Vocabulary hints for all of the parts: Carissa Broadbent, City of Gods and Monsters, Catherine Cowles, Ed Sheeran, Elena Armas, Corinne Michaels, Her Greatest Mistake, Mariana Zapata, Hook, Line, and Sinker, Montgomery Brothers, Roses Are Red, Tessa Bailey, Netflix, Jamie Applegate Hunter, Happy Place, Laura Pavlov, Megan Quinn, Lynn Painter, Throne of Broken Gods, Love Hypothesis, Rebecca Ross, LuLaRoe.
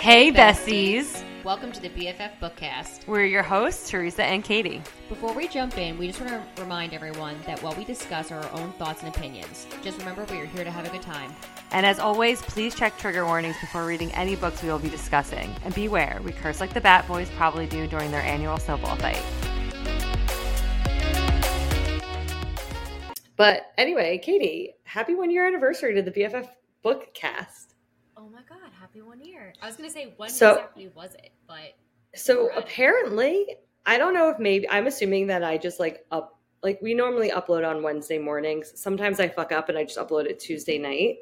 Hey besties! Welcome to the BFF Bookcast. We're your hosts, Teresa and Katie. Before we jump in, we just want to remind everyone that what we discuss are our own thoughts and opinions. Just remember we are here to have a good time. And as always, please check trigger warnings before reading any books we will be discussing. And beware, we curse like the Bat Boys probably do during their annual snowball fight. But anyway, Katie, happy 1 year anniversary to the BFF Bookcast. Oh my God, happy 1 year. I was going to say, when exactly was it? But so apparently, I don't know if maybe, I'm assuming that I just like we normally upload on Wednesday mornings. Sometimes I fuck up and I just upload it Tuesday night.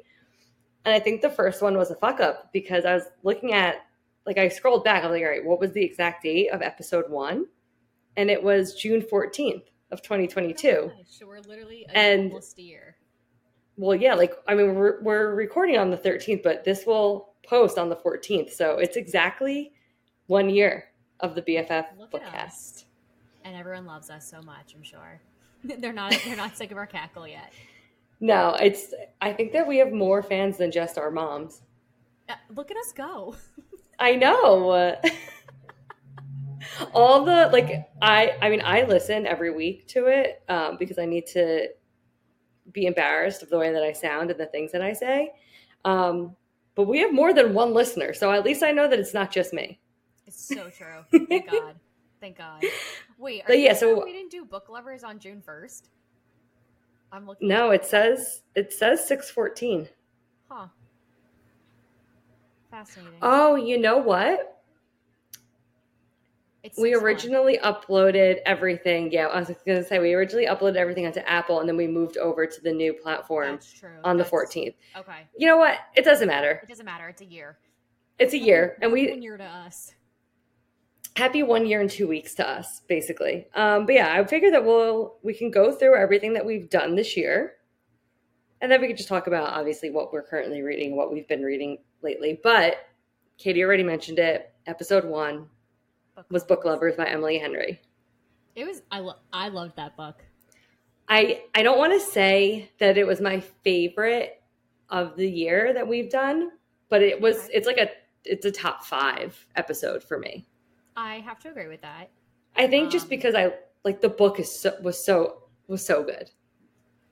And I think the first one was a fuck up because I was looking at, like I scrolled back. I'm like, all right, what was the exact date of episode one? And it was June 14th of 2022. Oh, so we're literally almost a year. Well, yeah, like, I mean, we're recording on the 13th, but this will post on the 14th. So it's exactly 1 year of the BFF Bookcast. And everyone loves us so much, I'm sure. They're not sick of our cackle yet. No, I think that we have more fans than just our moms. Look at us go. I know. All the, like, I mean, I listen every week to it because I need to be embarrassed of the way that I sound and the things that I say. But we have more than one listener. So at least I know that it's not just me. It's so true. Thank God. Thank God. Wait, we didn't do book lovers on June 1st? I'm looking. No, it says 6/14. Huh. Fascinating. Oh, you know what? We originally uploaded everything. Yeah, I was going to say we originally uploaded everything onto Apple, and then we moved over to the new platform on the 14th. Okay. You know what? It doesn't matter. It doesn't matter. It's a year. It's a year, and we 1 year to us. Happy 1 year and 2 weeks to us, basically. But yeah, I figure that we can go through everything that we've done this year, and then we can just talk about obviously what we're currently reading, what we've been reading lately. But Katie already mentioned it. Episode one was Book Lovers by Emily Henry. It was, I loved that book. I don't want to say that it was my favorite of the year that we've done, but it was, it's a top five episode for me. I have to agree with that. I think just because I like the book was so good.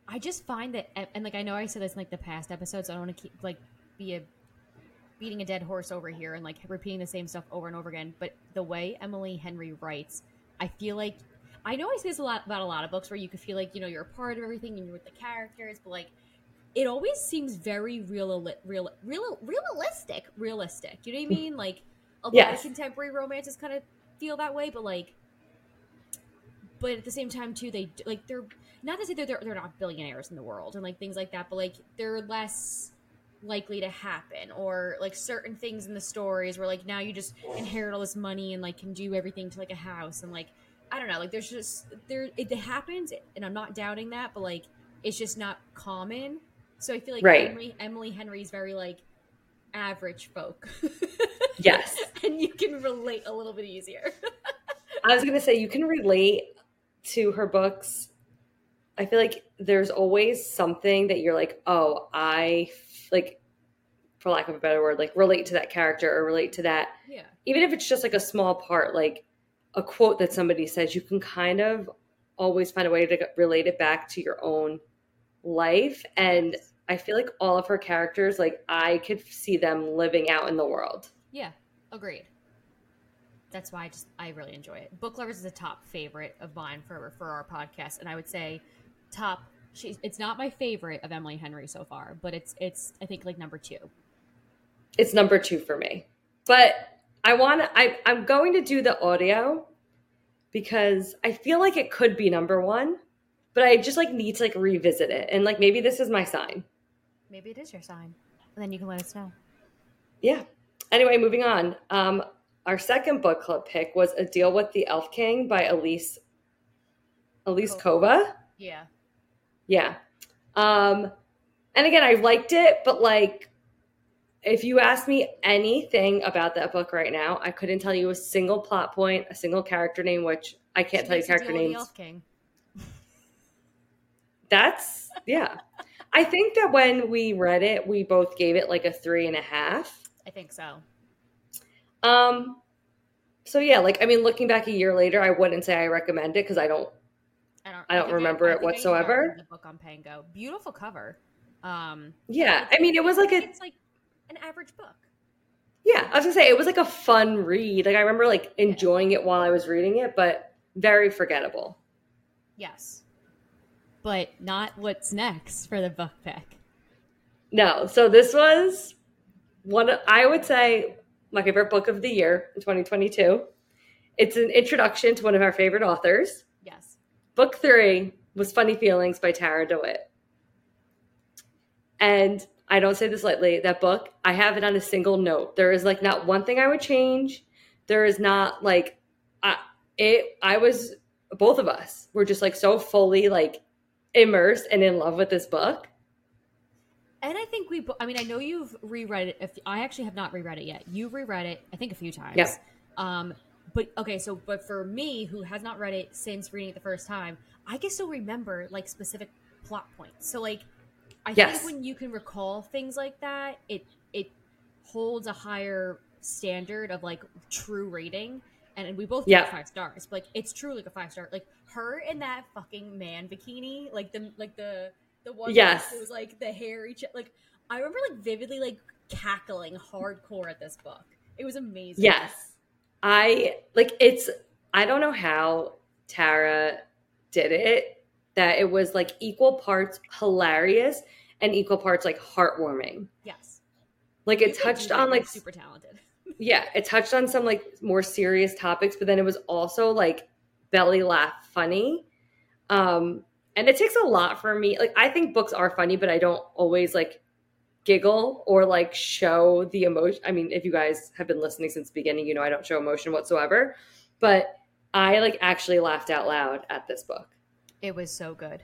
I just find that, and like, I know I said this in like the past episodes, I don't want to keep like beating a dead horse over here and like repeating the same stuff over and over again. But the way Emily Henry writes, I feel like, I know I say this a lot about a lot of books where you could feel like, you know, you're a part of everything and you're with the characters, but like, it always seems very realistic. You know what I mean? Like a lot of contemporary romances kind of feel that way, but at the same time too, they like, they're not to say that they're not billionaires in the world and like things like that, but like they're less likely to happen, or like certain things in the stories where like now you just inherit all this money and like can do everything to like a house and like I don't know, like there's just it happens, and I'm not doubting that, but like it's just not common. So I feel like Emily Henry's very like average folk. Yes. And you can relate a little bit easier. I was gonna say you can relate to her books. I feel like there's always something that you're like, oh, I like, for lack of a better word, like relate to that character or relate to that. Yeah. Even if it's just like a small part, like a quote that somebody says, you can kind of always find a way to relate it back to your own life. And I feel like all of her characters, like I could see them living out in the world. Yeah. Agreed. That's why I really enjoy it. Book Lovers is a top favorite of mine for our podcast. And I would say it's not my favorite of Emily Henry so far, but it's I think like number two. It's number two for me, but I'm going to do the audio because I feel like it could be number one, but I just like need to like revisit it. And like, maybe this is my sign. Maybe it is your sign. And then you can let us know. Yeah. Anyway, moving on. Our second book club pick was A Deal with the Elf King by Elise Kova. Yeah. Yeah. And again, I liked it, but like, if you ask me anything about that book right now, I couldn't tell you a single plot point, a single character name, which I can't tell you character names. The Elf King. That's, yeah. I think that when we read it, we both gave it like a 3.5. I think so. So yeah, like, I mean, looking back a year later, I wouldn't say I recommend it because I don't remember it whatsoever. The book on Pango, beautiful cover. Yeah, I mean, it was like it's like an average book. Yeah, I was gonna say it was like a fun read. Like I remember like enjoying it while I was reading it, but very forgettable. Yes, but not what's next for the book pick. No, so this was one of, I would say, my favorite book of the year in 2022. It's an introduction to one of our favorite authors. Yes. Book 3 was Funny Feelings by Tara DeWitt. And I don't say this lightly, that book, I have it on a single note. There is like not one thing I would change. There is not like, both of us were just like so fully like immersed and in love with this book. And I think I know you've reread it. I actually have not reread it yet. You reread it, I think, a few times. Yep. But for me, who has not read it since reading it the first time, I can still remember like specific plot points. So like, I think when you can recall things like that, it holds a higher standard of like true rating. And we both got 5 stars. But, like, it's truly like a 5-star. Like her in that fucking man bikini, the one that was like the hairy chick. Like I remember like vividly like cackling hardcore at this book. It was amazing. Yes. I don't know how Tara did it, that it was like equal parts hilarious and equal parts like heartwarming. Yes. Like it touched on like super talented. Yeah. It touched on some like more serious topics, but then it was also like belly laugh funny. And it takes a lot for me. Like, I think books are funny, but I don't always, like, giggle or, like, show the emotion. I mean, if you guys have been listening since the beginning, you know I don't show emotion whatsoever. But I, like, actually laughed out loud at this book. It was so good.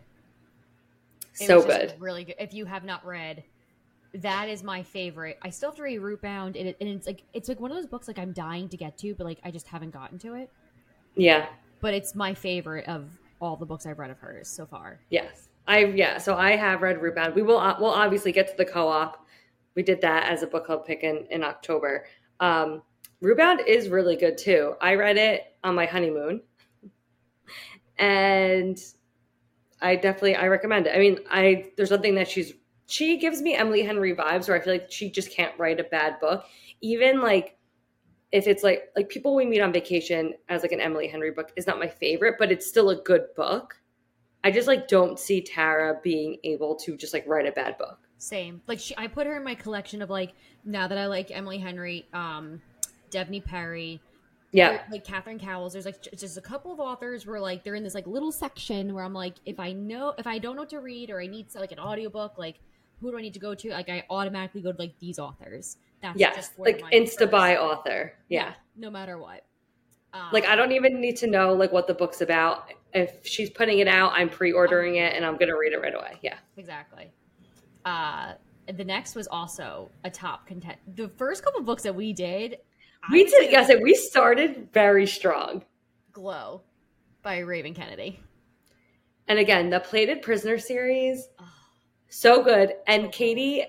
Really good. If you have not read, that is my favorite. I still have to read Rootbound. And it's, like, one of those books, like, I'm dying to get to, but, like, I just haven't gotten to it. Yeah. But it's my favorite of all the books I've read of hers so far. Yes. So I have read Rootbound. We'll obviously get to the co-op. We did that as a book club pick in October. Rootbound is really good too. I read it on my honeymoon and I recommend it. I mean, there's nothing that she gives me Emily Henry vibes where I feel like she just can't write a bad book. Even like, if it's like People We Meet on Vacation as like an Emily Henry book is not my favorite, but it's still a good book. I just like don't see Tara being able to just like write a bad book. Same. Like I put her in my collection of like, now that I like Emily Henry, Devney Perry. Yeah. Like Catherine Cowles. There's like just a couple of authors where like, they're in this like little section where I'm like, if I don't know what to read or I need like an audiobook, like who do I need to go to? Like I automatically go to like these authors. That's just like insta-buy author. Yeah. No matter what. Like I don't even need to know like what the book's about. If she's putting it out, I'm pre-ordering it and I'm going to read it right away. Yeah. Exactly. The next was also a top contender. The first couple books that we did. We started very strong. Glow by Raven Kennedy. And again, the Plated Prisoner series. Oh. So good. And Katie,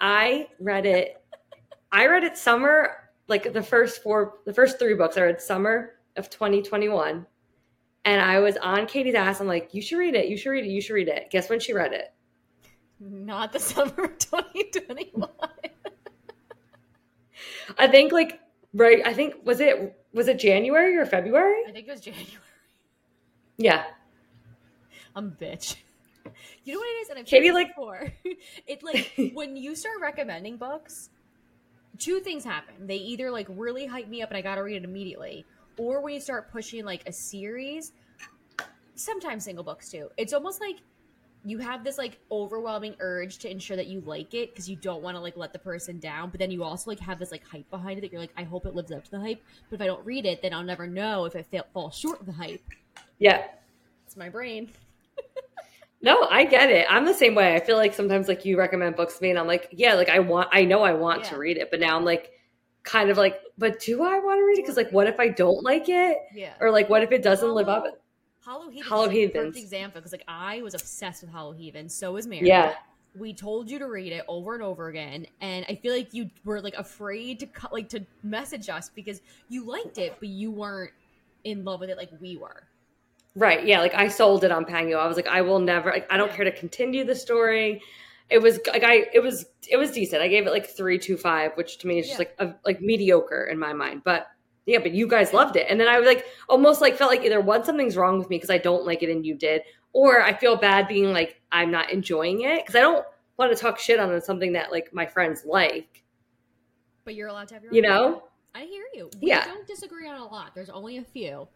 I read it summer, like the first 3 books I read summer of 2021. And I was on Katie's ass. I'm like, you should read it. You should read it. You should read it. Guess when she read it? Not the summer of 2021. I think like, right. I think, was it January or February? I think it was January. Yeah. I'm a bitch. You know what it is? And I've Katie like before. It's like when you start recommending books, 2 things happen. They either like really hype me up and I gotta read it immediately, or when you start pushing like a series, sometimes single books too, it's almost like you have this like overwhelming urge to ensure that you like it because you don't want to like let the person down, but then you also like have this like hype behind it that you're like, I hope it lives up to the hype, but if I don't read it, then I'll never know if it falls short of the hype. Yeah. It's my brain. No, I get it. I'm the same way. I feel like sometimes like you recommend books to me and I'm like, yeah, like I want to read it, but now I'm like kind of like, but do I want to read it? Cause like, what if I don't like it? Yeah. Or like, what if it doesn't live up? Hollow Heathen's. Perfect example. Cause like I was obsessed with Hollow Heathen. So was Mary. Yeah. we told you to read it over and over again, and I feel like you were like afraid to to message us because you liked it, but you weren't in love with it like we were. Right. Yeah. Like I sold it on Pangyo. I was like, I will never, I don't care to continue the story. It was like, it was decent. I gave it like 3.25, which to me is just like mediocre in my mind, but you guys loved it. And then I was like, almost like felt like either one, something's wrong with me because I don't like it and you did, or I feel bad being like, I'm not enjoying it because I don't want to talk shit on something that like my friends like. But you're allowed to have your own opinion. I hear you. We don't disagree on a lot. There's only a few.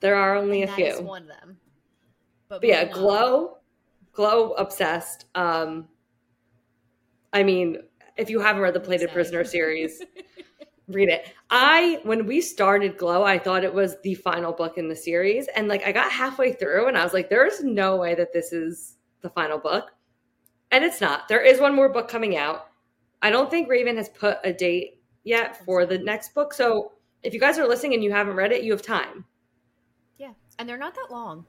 There are only a few. That is one of them. But yeah, Glow obsessed. I mean, if you haven't read the Plated Prisoner series, read it. When we started Glow, I thought it was the final book in the series. And like, I got halfway through and I was like, there is no way that this is the final book. And it's not. There is one more book coming out. I don't think Raven has put a date yet for the next book. So if you guys are listening and you haven't read it, you have time. Yeah, and they're not that long.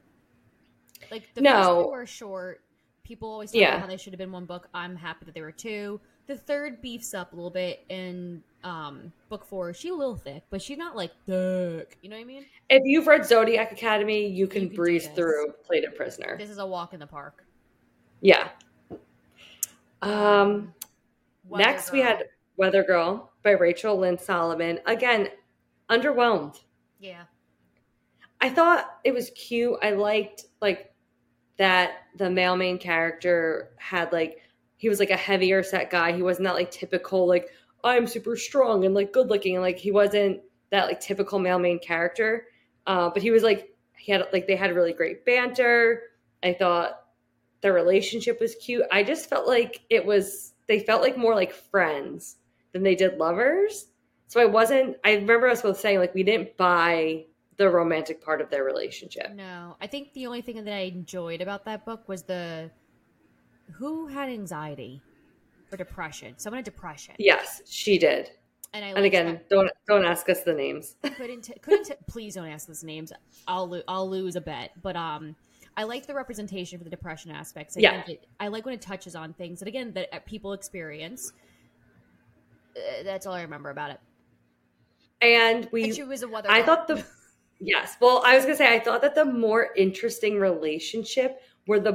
Like, the first two are short. People always talk about how they should have been one book. I'm happy that they were two. The third beefs up a little bit in book four. She's a little thick, but she's not, like, thick. You know what I mean? If you've read Zodiac Academy, you can breeze through Plated Prisoner. This is a walk in the park. Yeah. Next, we had Weather Girl by Rachel Lynn Solomon. Again, underwhelmed. Yeah. I thought it was cute. I liked like that the male main character had like, he was like a heavier set guy. He wasn't that like typical, like I'm super strong and like good looking. And like, he wasn't that like typical male main character. But he was like, they had really great banter. I thought their relationship was cute. I just felt like they felt like more like friends than they did lovers. So I remember us both saying like, we didn't buy the romantic part of their relationship. No, I think the only thing that I enjoyed about that book was who had anxiety or depression. Someone had depression. Yes, she did. And again, don't ask us the names. Please don't ask us names. I'll lose a bet. But I like the representation for the depression aspects. I like when it touches on things that again that people experience. That's all I remember about it. And she was a weather. I thought the. Yes. Well, I was going to say, I thought that the more interesting relationship was the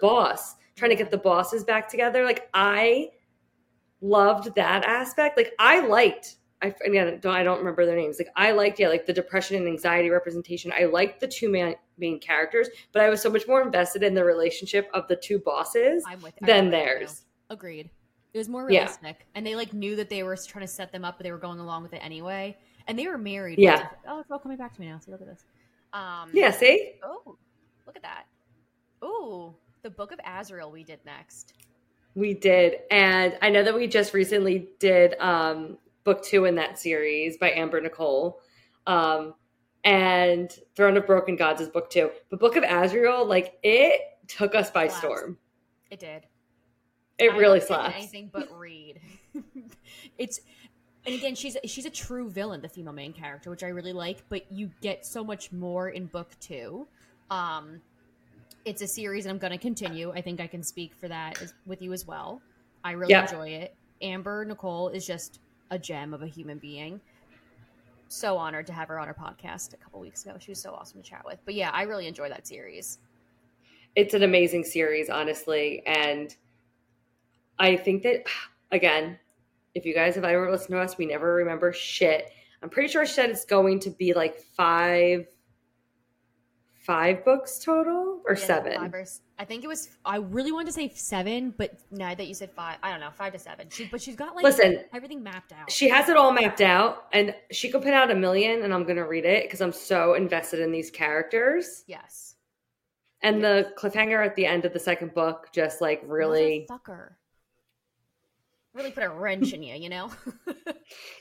boss trying to get the bosses back together. Like I loved that aspect. Like I don't remember their names. Like I liked, like the depression and anxiety representation. I liked the two main characters, but I was so much more invested in the relationship of the two bosses than theirs. Agreed. It was more realistic. Yeah. And they like knew that they were trying to set them up, but they were going along with it anyway. And they were married. Yeah. Like, oh, it's all coming back to me now. So look at this. Yeah, see? Oh, look at that. Oh, the Book of Azrael we did next. We did. And I know that we just recently did book 2 in that series by Amber Nicole. And Throne of Broken Gods is book 2. But Book of Azrael, like, it took us by storm. It did. It really slaps. Anything but read. It's... And again, she's a true villain, the female main character, which I really like. But you get so much more in book 2. It's a series, and I'm going to continue. I think I can speak for that with you as well. I really enjoy it. Amber Nicole is just a gem of a human being. So honored to have her on our podcast a couple weeks ago. She was so awesome to chat with. But yeah, I really enjoy that series. It's an amazing series, honestly, and I think that again. If you guys have ever listened to us, we never remember shit. I'm pretty sure she said it's going to be like five books total or seven. I think it was, I really wanted to say 7, but now that you said 5, I don't know, 5 to 7. But she's got like everything mapped out. She has it all mapped out and she could put out 1,000,000 and I'm going to read it because I'm so invested in these characters. Yes. And the cliffhanger at the end of the 2nd book just like really. Motherfucker. Really put a wrench in you, you know?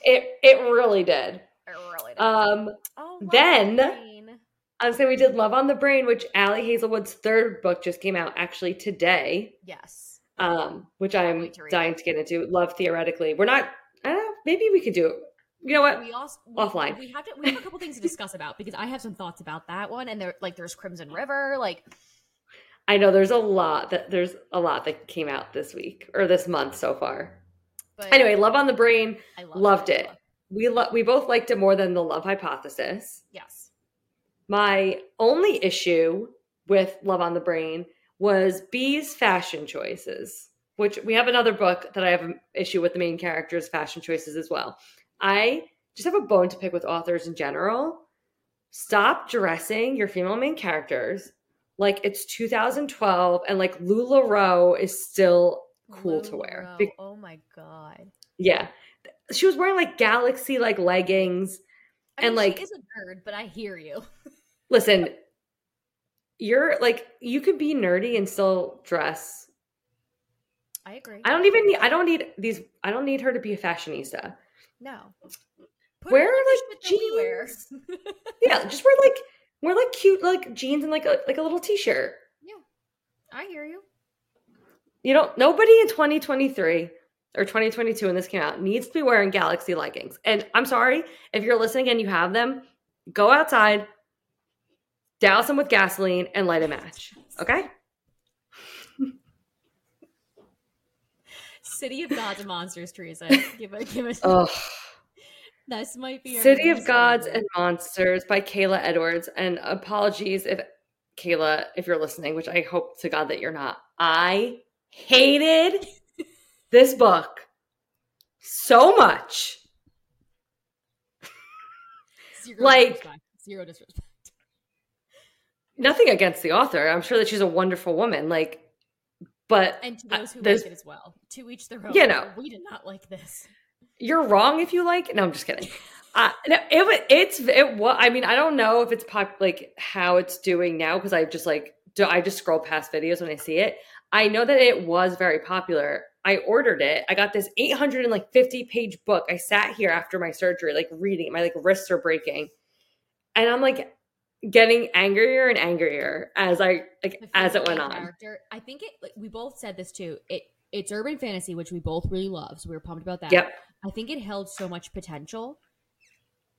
It really did. It really did. Then I was saying we did Love on the Brain, which Allie Hazelwood's 3rd book just came out actually today. Yes. Which I'm dying to get into. Love Theoretically. We're not. I don't know. Maybe we could do it. You know what? Offline. We have a couple things to discuss about because I have some thoughts about that one, and there's Crimson River, like. I know there's a lot that came out this week or this month so far. But anyway, Love on the Brain, I loved it. We both liked it more than the Love Hypothesis. Yes. My only issue with Love on the Brain was Bee's fashion choices, which we have another book that I have an issue with the main character's fashion choices as well. I just have a bone to pick with authors in general. Stop dressing your female main characters like it's 2012 and like LuLaRoe is still cool to wear. Oh my God. Yeah. She was wearing like galaxy like leggings. I mean, and like, she is a nerd, but I hear you. Listen, you're like, you could be nerdy and still dress. I agree. I don't need her to be a fashionista. No. Wear like jeans. Yeah, just wear like cute like jeans and like a little t-shirt. Yeah. I hear you. You don't, nobody in 2023 or 2022 when this came out needs to be wearing galaxy leggings. And I'm sorry, if you're listening and you have them, go outside, douse them with gasoline, and light a match. Okay? City of Gods and Monsters, Teresa. Give us. Oh. This might be City of Gods and Monsters by Kayla Edwards. And apologies if Kayla, if you're listening, which I hope to God that you're not. I hated this book so much. Zero disrespect. Nothing against the author. I'm sure that she's a wonderful woman. Like, but and to those who like it as well. To each their own. You know, we did not like this. You're wrong if you like. No, I'm just kidding. I mean, I don't know if it's like how it's doing now because I just scroll past videos when I see it. I know that it was very popular. I ordered it. I got this 850 page book. I sat here after my surgery, like reading it. My like wrists are breaking, and I'm like getting angrier and angrier as I like as it went on. I think it. Like, we both said this too. It's urban fantasy, which we both really love, so we were pumped about that. Yep. I think it held so much potential,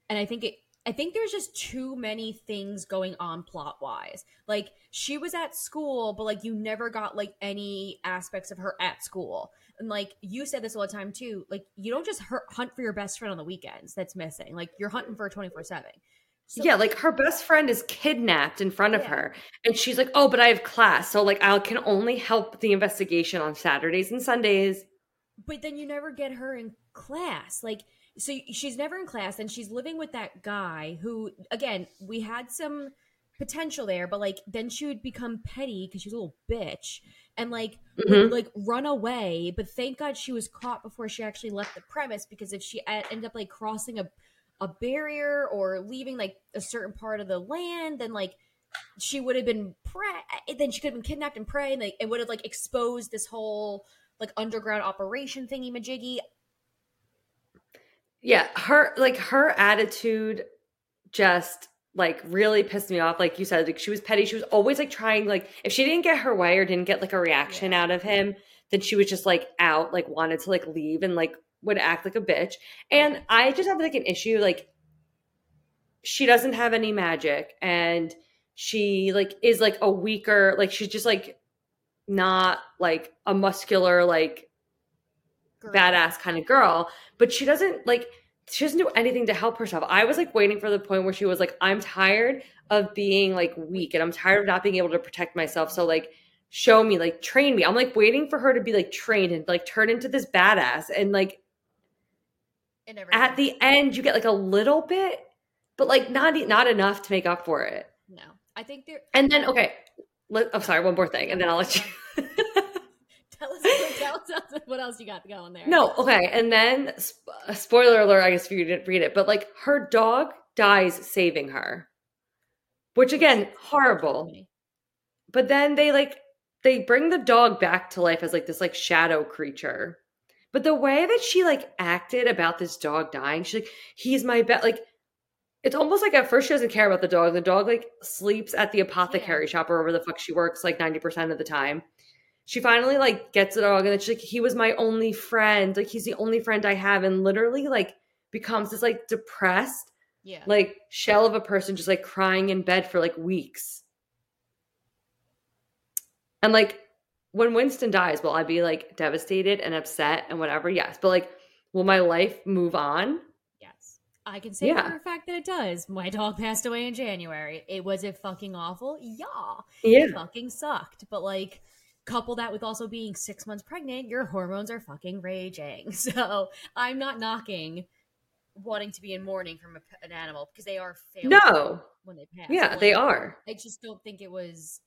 and I think there's just too many things going on plot-wise. Like, she was at school, but, like, you never got, like, any aspects of her at school. And, like, you said this all the time, too. Like, you don't just hunt for your best friend on the weekends that's missing. Like, you're hunting for her 24/7. So, yeah, like, her best friend is kidnapped in front of her. And she's like, oh, but I have class. So, like, I can only help the investigation on Saturdays and Sundays. But then you never get her in class. Like, so she's never in class, and she's living with that guy who, again, we had some potential there, but, like, then she would become petty because she's a little bitch and, like, mm-hmm. would, like, run away. But thank God she was caught before she actually left the premise, because if she ended up, like, crossing a barrier or leaving, like, a certain part of the land, then, like, she would have been then she could have been kidnapped and prey, and, like, it would have, like, exposed this whole, like, underground operation thingy-majiggy. Yeah, her attitude just, like, really pissed me off. Like you said, like, she was petty. She was always, like, trying, like, if she didn't get her way or didn't get, like, a reaction out of him, then she was just, like, out, like, wanted to, like, leave and, like, would act like a bitch. And I just have, like, an issue. Like, she doesn't have any magic, and she, like, is, like, a weaker, like, she's just, like, not, like, a muscular, like, badass kind of girl, but she doesn't do anything to help herself. I was like waiting for the point where she was like, I'm tired of being like weak, and I'm tired of not being able to protect myself, so like show me, like train me. I'm like waiting for her to be like trained and like turn into this badass, and like at the end you get like a little bit, but like not enough to make up for it. No, I think there. And then okay, I'm sorry, one more thing and then I'll let you what else you got going there? No, okay. And then, spoiler alert, I guess if you didn't read it, but like her dog dies saving her, which again, horrible. But then they bring the dog back to life as like this like shadow creature. But the way that she like acted about this dog dying, she's like, he's my best. Like, it's almost like at first she doesn't care about the dog. The dog like sleeps at the apothecary shop or wherever the fuck she works like 90% of the time. She finally, like, gets the dog, and then she's like, he was my only friend. Like, he's the only friend I have, and literally, like, becomes this, like, depressed, like, shell of a person just, like, crying in bed for, like, weeks. And like when Winston dies, will I be like devastated and upset and whatever? Yes. But like, will my life move on? Yes. I can say for a fact that it does. My dog passed away in January. It was a fucking awful. Yeah. It fucking sucked. But like, couple that with also being 6 months pregnant, your hormones are fucking raging. So I'm not knocking wanting to be in mourning from an animal because they are failing when they pass. Yeah, like, they are. I just don't think it was...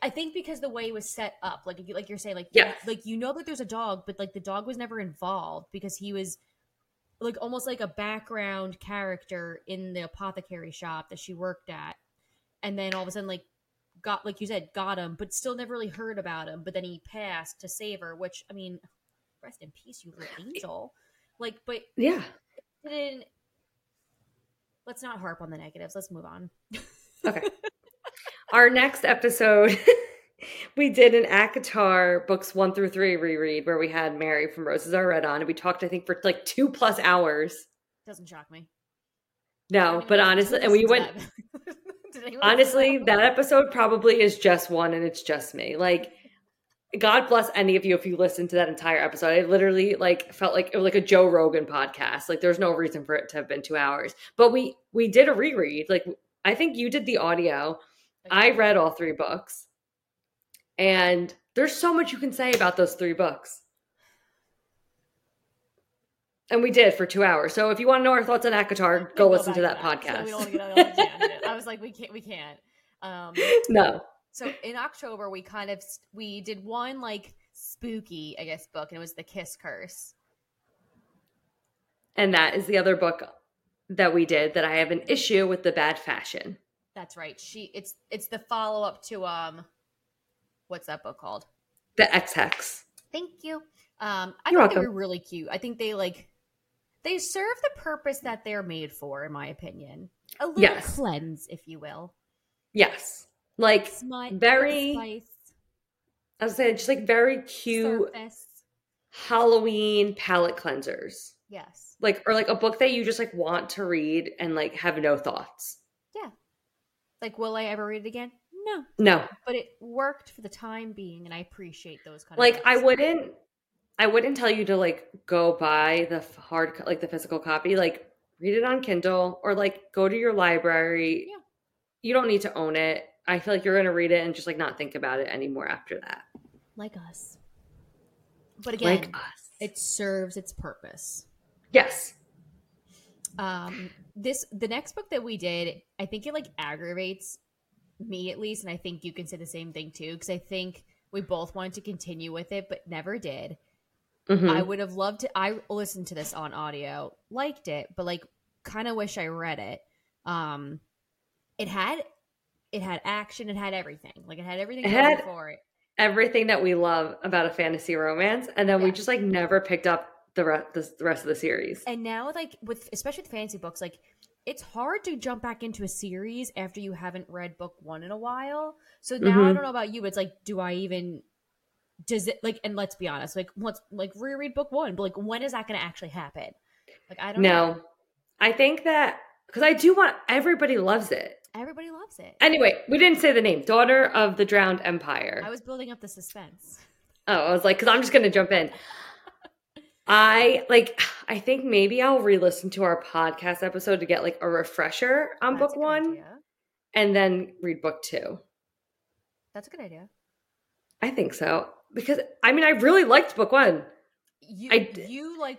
I think because the way it was set up, like you're saying, like, like you know that there's a dog, but like the dog was never involved because he was like almost like a background character in the apothecary shop that she worked at. And then all of a sudden, like, got, like you said, got him, but still never really heard about him. But then he passed to save her, which, I mean, rest in peace, you little angel. Like, but yeah, then let's not harp on the negatives. Let's move on. Okay. Our next episode, we did an ACOTAR books 1 through 3 reread where we had Mary from Roses Are Red on, and we talked, I think, for like 2+ hours. Doesn't shock me. No, but honestly, and we went. Honestly, that episode probably is just one, and it's just me. Like, God bless any of you if you listen to that entire episode. I literally like felt like it was like a Joe Rogan podcast. Like, there's no reason for it to have been 2 hours. But we did a reread. Like, I think you did the audio. I read all 3 books, and there's so much you can say about those 3 books. And we did for 2 hours. So if you want to know our thoughts on ACOTAR, go listen to that podcast. So we don't want to get on a tangent. I was like, we can't. No. So in October, we did one like spooky, I guess, book, and it was The Kiss Curse. And that is the other book that we did that I have an issue with the bad fashion. That's right. It's the follow up to what's that book called? The X-Hex. Thank you. I think they were really cute. I think they like they serve the purpose that they're made for, in my opinion. A little cleanse, if you will. Yes. Like very spice. I was saying just like very cute surface. Halloween palette cleansers. Yes. Like or like a book that you just like want to read and like have no thoughts. Yeah. Like, will I ever read it again? No. No. But it worked for the time being, and I appreciate those kind of books. Like, I wouldn't tell you to, like, go buy the hard, like, the physical copy. Like, read it on Kindle or, like, go to your library. Yeah. You don't need to own it. I feel like you're going to read it and just, like, not think about it anymore after that. Like us. But again, it serves its purpose. Yes. The next book that we did, I think it like aggravates me at least. And I think you can say the same thing too, because I think we both wanted to continue with it, but never did. Mm-hmm. I would have loved to, I listened to this on audio, liked it, but like kind of wish I read it. It had action. It had everything. Like it had everything for it. Everything that we love about a fantasy romance. And then we just like never picked up the rest of the series. And now like with especially with fantasy books, like it's hard to jump back into a series after you haven't read book 1 in a while. So now I don't know about you, but it's like and let's be honest, like let's like reread book 1, but like when is that going to actually happen? Like I don't know. I think that cuz I do want everybody loves it. Everybody loves it. Anyway, we didn't say the name. Daughter of the Drowned Empire. I was building up the suspense. Oh, I was like cuz I'm just going to jump in. I think maybe I'll re-listen to our podcast episode to get like a refresher on book 1 idea. And then read book 2. That's a good idea. I think so. Because I mean, I really liked book 1. You liked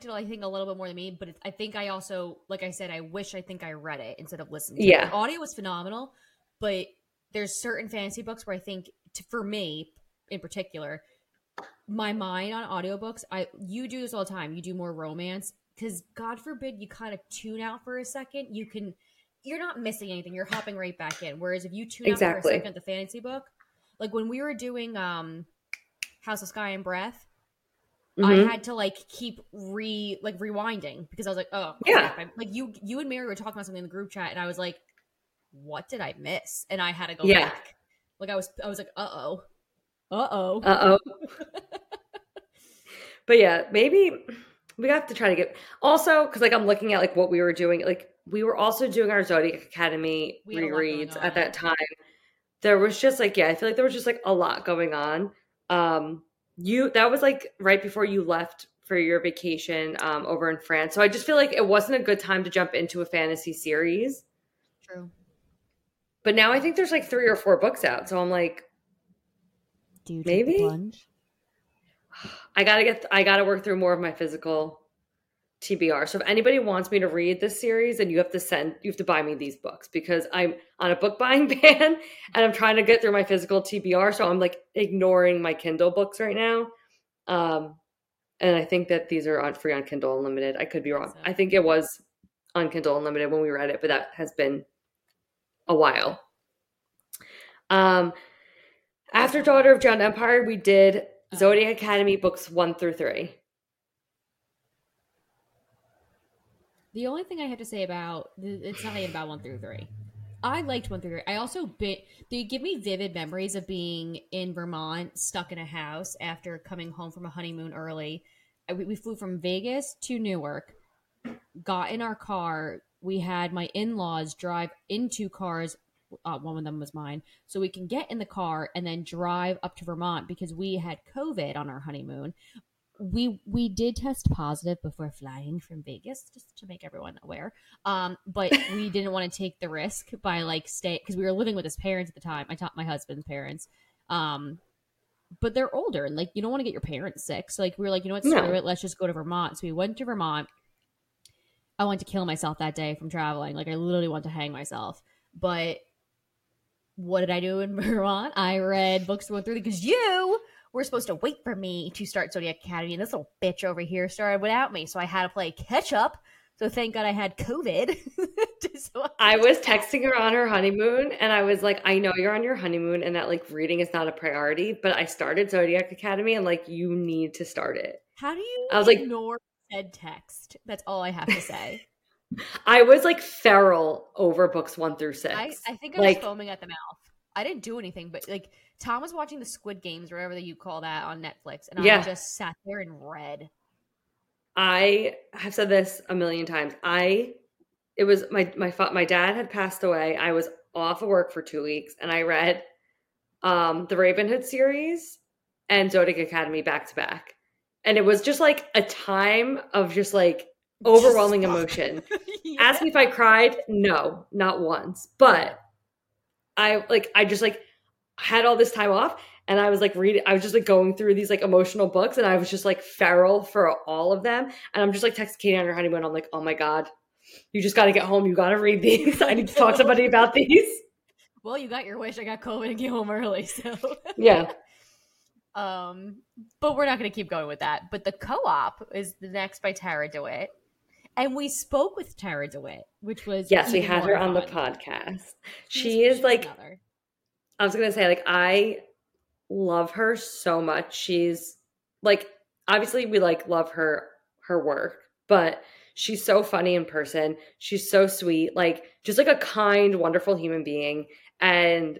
it, I think, a little bit more than me, but I think I also, like I said, I wish I think I read it instead of listening to it. The audio was phenomenal, but there's certain fantasy books where I think, for me in particular, my mind on audiobooks, you do this all the time. You do more romance because God forbid you kind of tune out for a second. You're not missing anything. You're hopping right back in. Whereas if you tune out for a second, the fantasy book, like when we were doing House of Sky and Breath, I had to like keep rewinding because I was like, oh yeah, crap. Like you and Mary were talking about something in the group chat, and I was like, what did I miss? And I had to go back. Like I was like, uh-oh. But yeah, maybe we have to try to get also because like I'm looking at like what we were doing. Like we were also doing our Zodiac Academy rereads at that time. there was just like, yeah, I feel like there was just like a lot going on. That was like right before you left for your vacation over in France. So I just feel like it wasn't a good time to jump into a fantasy series. True. But now I think there's like 3 or 4 books out. So I'm like, do you maybe take the plunge? I gotta work through more of my physical TBR. So if anybody wants me to read this series, then you have to buy me these books because I'm on a book buying ban and I'm trying to get through my physical TBR. So I'm like ignoring my Kindle books right now. And I think that these are free on Kindle Unlimited. I could be wrong. I think it was on Kindle Unlimited when we read it, but that has been a while. After Daughter of Drowned Empire, we did Zodiac Academy books 1 through 3. The only thing I have to say about it's not even about 1 through 3. I liked 1 through 3. I also they give me vivid memories of being in Vermont, stuck in a house after coming home from a honeymoon early. We flew from Vegas to Newark, got in our car. We had my in-laws drive in 2 cars. One of them was mine, so we can get in the car and then drive up to Vermont because we had COVID on our honeymoon. We did test positive before flying from Vegas, just to make everyone aware. But we didn't want to take the risk by like stay because we were living with his parents at the time. I taught my husband's parents, but they're older and like you don't want to get your parents sick. So like we were like, you know what, screw it, let's just go to Vermont. So we went to Vermont. I wanted to kill myself that day from traveling. Like I literally wanted to hang myself. But what did I do in Vermont? I read books 1 through 3 because you. We're supposed to wait for me to start Zodiac Academy, and this little bitch over here started without me, so I had to play catch-up, so thank God I had COVID. I was texting her on her honeymoon, and I was like, I know you're on your honeymoon, and that, like, reading is not a priority, but I started Zodiac Academy, and, like, you need to start it. How do you ignore said text? That's all I have to say. I was, like, feral over books 1 through 6. I think I was foaming at the mouth. I didn't do anything, but, like, Tom was watching the Squid Games, whatever that you call that, on Netflix, and I just sat there and read. I have said this a million times. It was my dad had passed away. I was off of work for 2 weeks, and I read the Ravenhood series and Zodiac Academy back to back, and it was just like a time of just like overwhelming emotion. Yeah. Ask me if I cried. No, not once. But I just had all this time off and I was like reading, I was just like going through these like emotional books and I was just like feral for all of them. And I'm just like texting Katie on her honeymoon. I'm like, oh my God, you just got to get home. You got to read these. I need to talk to somebody about these. Well, you got your wish. I got COVID and came home early. So yeah. But we're not going to keep going with that. But The Co-op is the next by Tara DeWitt. And we spoke with Tara DeWitt, which was. Yes, we had her on the podcast. She is like. I was going to say, like, I love her so much. She's, like, obviously we, like, love her work, but she's so funny in person. She's so sweet. Like, just, like, a kind, wonderful human being. And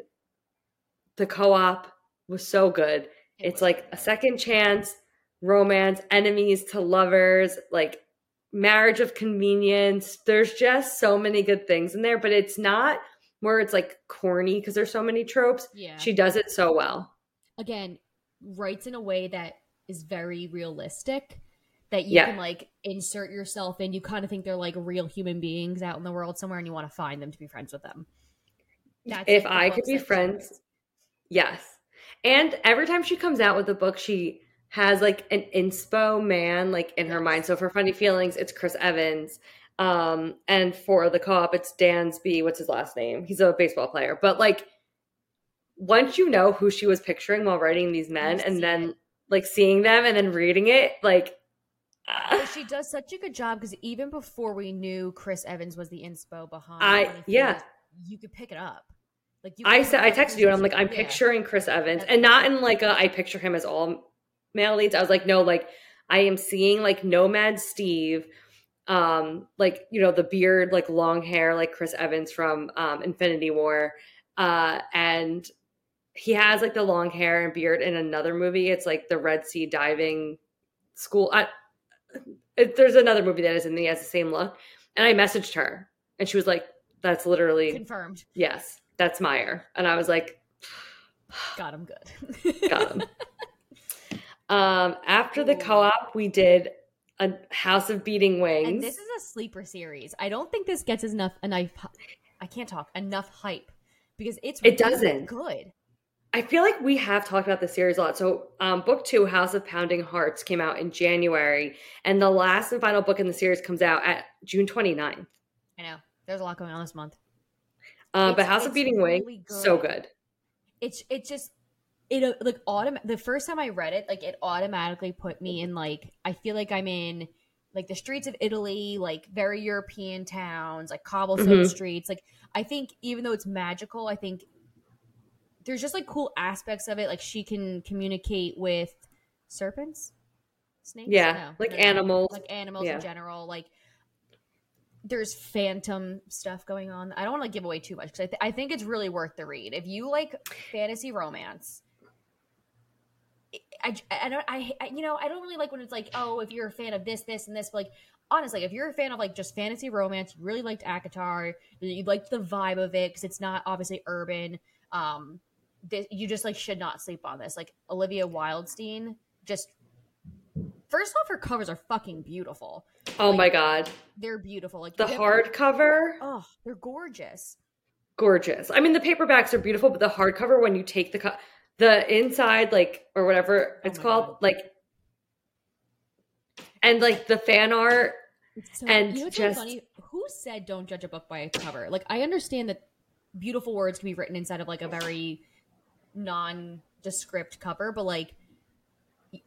The Co-op was so good. It's, like, a second chance, romance, enemies to lovers, like, marriage of convenience. There's just so many good things in there, but it's not – where it's like corny because there's so many tropes. Yeah. She does it so well. Again, writes in a way that is very realistic that you can like insert yourself in. You kind of think they're like real human beings out in the world somewhere and you want to find them to be friends with them. That's if like I could be friends. Yes. And every time she comes out with a book, she has like an inspo man like in her mind. So for Funny Feelings, it's Chris Evans. And for The Co-op, it's Dansby. What's his last name? He's a baseball player. But like, once you know who she was picturing while writing these men, and then like seeing them and then reading it, like she does such a good job because even before we knew Chris Evans was the inspo behind, you could pick it up. Like I texted you and I'm like, I'm picturing Chris Evans, and not in like I picture him as all male leads. I was like, no, like I am seeing like Nomad Steve. Like, you know, the beard, like long hair, like Chris Evans from Infinity War. And he has like the long hair and beard in another movie. It's like the Red Sea diving school. There's another movie that is in the, he has the same look. And I messaged her and she was like, that's literally confirmed. Yes, that's Meyer. And I was like, Got him good. Got him. After the co-op, we did a House of Beating Wings. And this is a sleeper series. I don't think this gets enough hype because it doesn't. Good. I feel like we have talked about this series a lot. So book 2, House of Pounding Hearts, came out in January. And the last and final book in the series comes out at June 29th. I know. There's a lot going on this month. But House of Beating Wings, really good. So good. The first time I read it, like, it automatically put me in, like, I feel like I'm in, like, the streets of Italy, like, very European towns, like, cobblestone streets. Like, I think even though it's magical, I think there's just, like, cool aspects of it. Like, she can communicate with serpents? Snakes? Yeah, no, like, animals. Like, animals in general. Like, there's phantom stuff going on. I don't want to give away too much because I think it's really worth the read. If you like fantasy romance, I don't really like when it's like, oh, if you're a fan of this, this, and this. But, like, honestly, if you're a fan of, like, just fantasy romance, you really liked ACOTAR, you liked the vibe of it because it's not obviously urban. You just, like, should not sleep on this. Like, Olivia Wildstein, just first off, her covers are fucking beautiful. Oh, like, my God. They're beautiful. Like, the hardcover. Oh, they're gorgeous. Gorgeous. I mean, the paperbacks are beautiful, but the hardcover, when you take the inside, like, or whatever it's called, God. Like, and, like, the fan art. So, and you know what's just funny? Who said don't judge a book by a cover? Like, I understand that beautiful words can be written inside of, like, a very nondescript cover, but, like,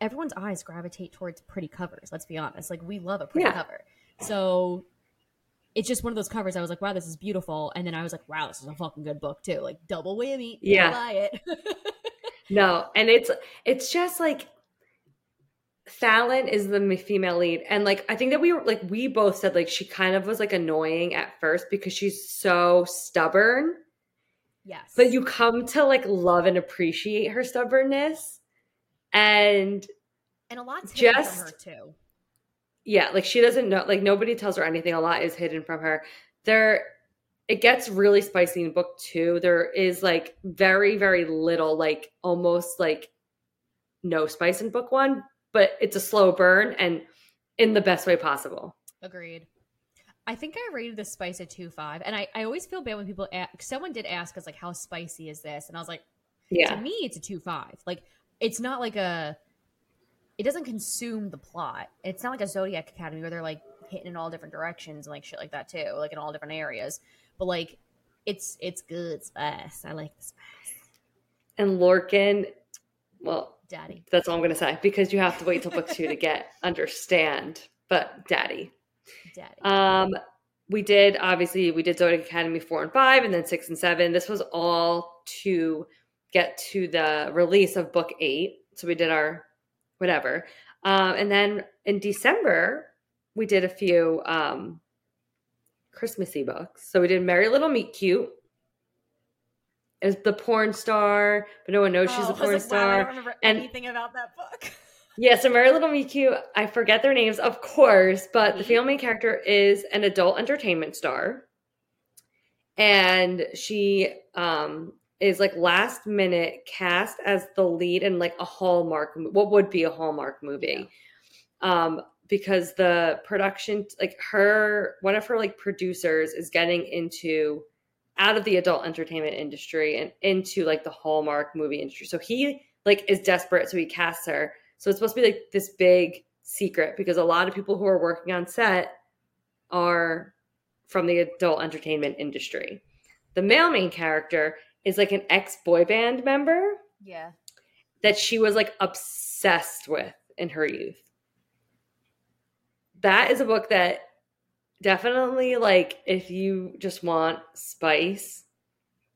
everyone's eyes gravitate towards pretty covers. Let's be honest. Like, we love a pretty cover. So it's just one of those covers. I was like, wow, this is beautiful. And then I was like, wow, this is a fucking good book too. Like, double whammy. Yeah. Buy it. No. And it's just like, Fallon is the female lead. And, like, I think that we both said, like, she kind of was, like, annoying at first because she's so stubborn. Yes. But you come to, like, love and appreciate her stubbornness. And a lot's hidden from her too. Yeah, like, she doesn't know, like, nobody tells her anything. A lot is hidden from her. It gets really spicy in book 2. There is, like, very, very little, like, almost, like, no spice in book 1, but it's a slow burn and in the best way possible. Agreed. I think I rated the spice at 2.5, and I always feel bad when people someone did ask us, like, how spicy is this? And I was like, to me, it's a 2.5. Like, it's not like it doesn't consume the plot. It's not like a Zodiac Academy where they're, like, hitting in all different directions and, like, shit like that too, like, in all different areas. But, like, it's good spice. I like the spice. And Lorcan, well, daddy. That's all I'm gonna say because you have to wait till book 2 to understand. But daddy. We did Zodiac Academy 4 and 5, and then 6 and 7. This was all to get to the release of book 8. So we did our whatever. And then in December, we did a few Christmassy books. So we did Merry Little Meet Cute. It was the porn star, but no one knows she's a porn star. Wow, I don't remember anything about that book. Yeah, so Merry Little Meet Cute, I forget their names, of course, but the female main character is an adult entertainment star. And she is, like, last minute cast as the lead in, like, a Hallmark, what would be a Hallmark movie. Yeah. Because the production, like, one of her like, producers is getting out of the adult entertainment industry and into, like, the Hallmark movie industry. So he, like, is desperate. So he casts her. So it's supposed to be, like, this big secret because a lot of people who are working on set are from the adult entertainment industry. The male main character is, like, an ex-boy band member. Yeah. That she was, like, obsessed with in her youth. That is a book that definitely, like, if you just want spice,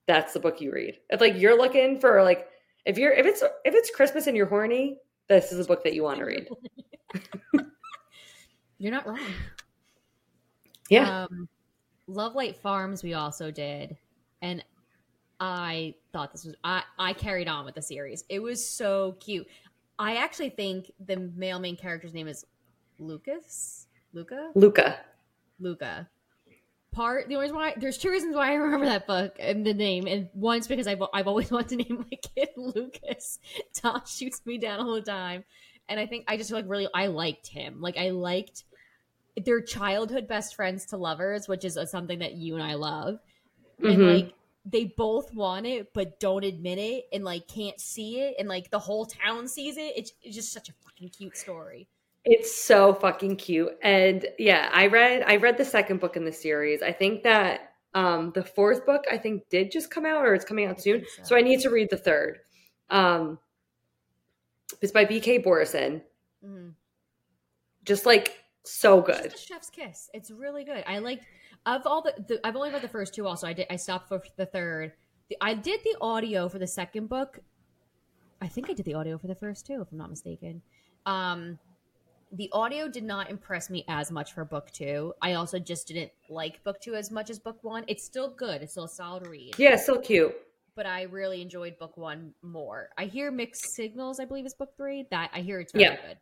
that's the book you read. If, like, you're looking for, like, if it's Christmas and you're horny, this is a book that you want to read. You're not wrong. Yeah. Lovelight Farms we also did. And I thought this was, I carried on with the series. It was so cute. I actually think the male main character's name is Luca. part, the only reason why, there's two reasons why I remember that book and the name, and one's because I've always wanted to name my kid Lucas. Tom shoots me down all the time, and I think I just I liked him. Like, I liked their childhood best friends to lovers, which is something that you and I love, mm-hmm. and like they both want it but don't admit it, and like can't see it, and like the whole town sees it. It's just such a fucking cute story. It's so fucking cute. And yeah, I read the second book in the series. I think that the fourth book, I think, did just come out, or it's coming out soon. So I need to read the third. It's by B.K. Borison. Mm-hmm. Just like so good. It's a chef's kiss. It's really good. I liked, of all the I've only read the first two also. I stopped for the third. I did the audio for the second book. I think I did the audio for the first two, if I'm not mistaken. The audio did not impress me as much for book two. I also just didn't like book two as much as book one. It's still good. It's still a solid read. Yeah, it's still cute. But I really enjoyed book one more. I hear Mixed Signals, I believe, is book three. That I hear it's really good.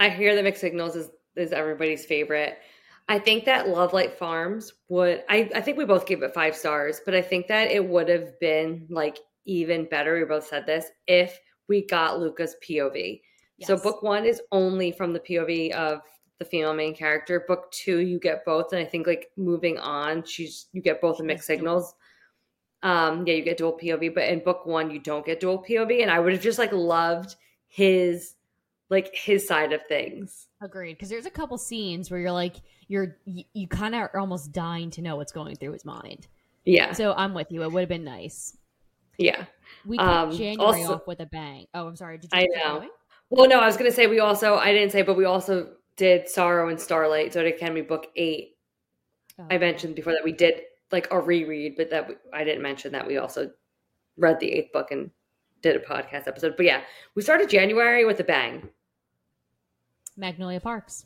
I hear that Mixed Signals is everybody's favorite. I think that Love Light Farms would, I think we both gave it 5 stars, but I think that it would have been like even better. We both said this, if we got Luca's POV. Yes. So book one is only from the POV of the female main character. Book two, you get both. And I think like moving on, you get both the Mixed Signals. Yeah, you get dual POV, but in book one, you don't get dual POV. And I would have just like loved his side of things. Agreed. Because there's a couple scenes where you're like, you kind of are almost dying to know what's going through his mind. Yeah. So I'm with you. It would have been nice. Yeah. We kicked January off with a bang. Oh, I'm sorry. Did you keep going? Well, no, I was going to say we also did Sorrow and Starlight, Zodiac Academy book 8. Oh. I mentioned before that we did like a reread, but I didn't mention that we also read the 8th book and did a podcast episode. But yeah, we started January with a bang. Magnolia Parks.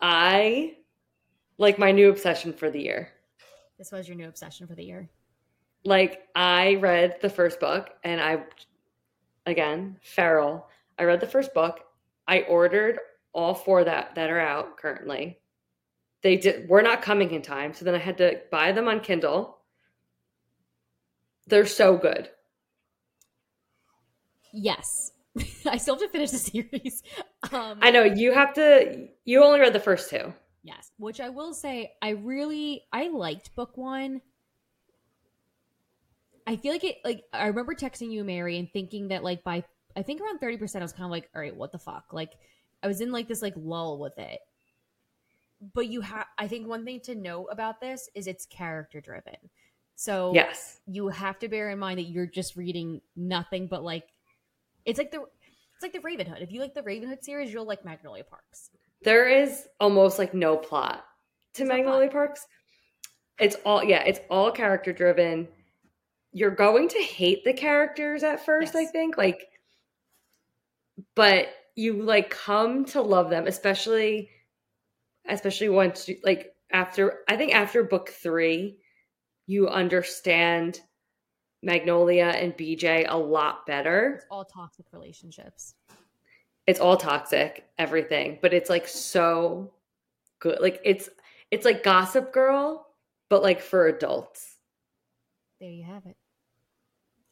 I like my new obsession for the year. This was your new obsession for the year. Like, I read the first book and I read the first book. I ordered all 4 that are out currently. They were not coming in time, so then I had to buy them on Kindle. They're so good. Yes. I still have to finish the series. I know. You only read the first 2. Yes, which I will say, I liked book 1. I feel like I remember texting you, Mary, and thinking that like by, I think around 30%, I was kind of like, all right, what the fuck? Like, I was in like this like lull with it. But I think one thing to know about this is it's character driven. So yes, you have to bear in mind that you're just reading nothing but like, it's like the Ravenhood. If you like the Ravenhood series, you'll like Magnolia Parks. There is almost like no plot to Magnolia Parks. It's all character driven. You're going to hate the characters at first, yes. I think, like, but you like come to love them, especially once you, like, after book 3, you understand Magnolia and BJ a lot better. It's all toxic relationships. It's all toxic, everything, but it's like so good. Like it's like Gossip Girl, but like for adults. There you have it.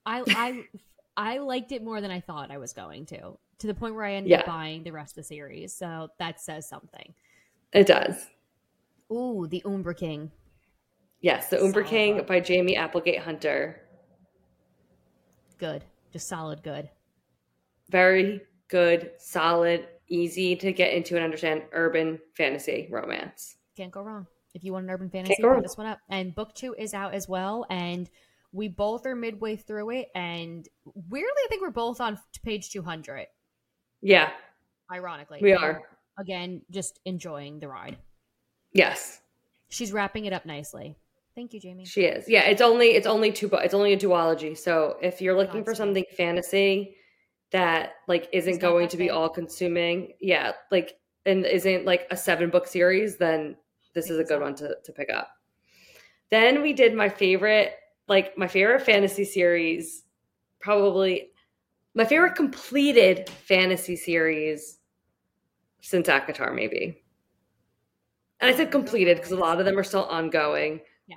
I liked it more than I thought I was going to the point where I ended up buying the rest of the series. So that says something. It does. Ooh, the Umbra King. Yes, the Umbra King by Jamie Applegate Hunter. Good. Just solid good. Very good, solid, easy to get into and understand urban fantasy romance. Can't go wrong. If you want an urban fantasy, pick this one up. And book 2 is out as well. And we both are midway through it. And weirdly, I think we're both on page 200. Yeah. Ironically. We are. Again, just enjoying the ride. Yes. She's wrapping it up nicely. Thank you, Jamie. She is. Yeah, it's only a duology. So if you're looking for something fantasy that like isn't going to be all consuming, yeah, like, and isn't like a 7-book series, then this is a good one to pick up. Then we did my favorite fantasy series, probably my favorite completed fantasy series since ACOTAR, maybe. And I said completed because a lot of them are still ongoing. Yes.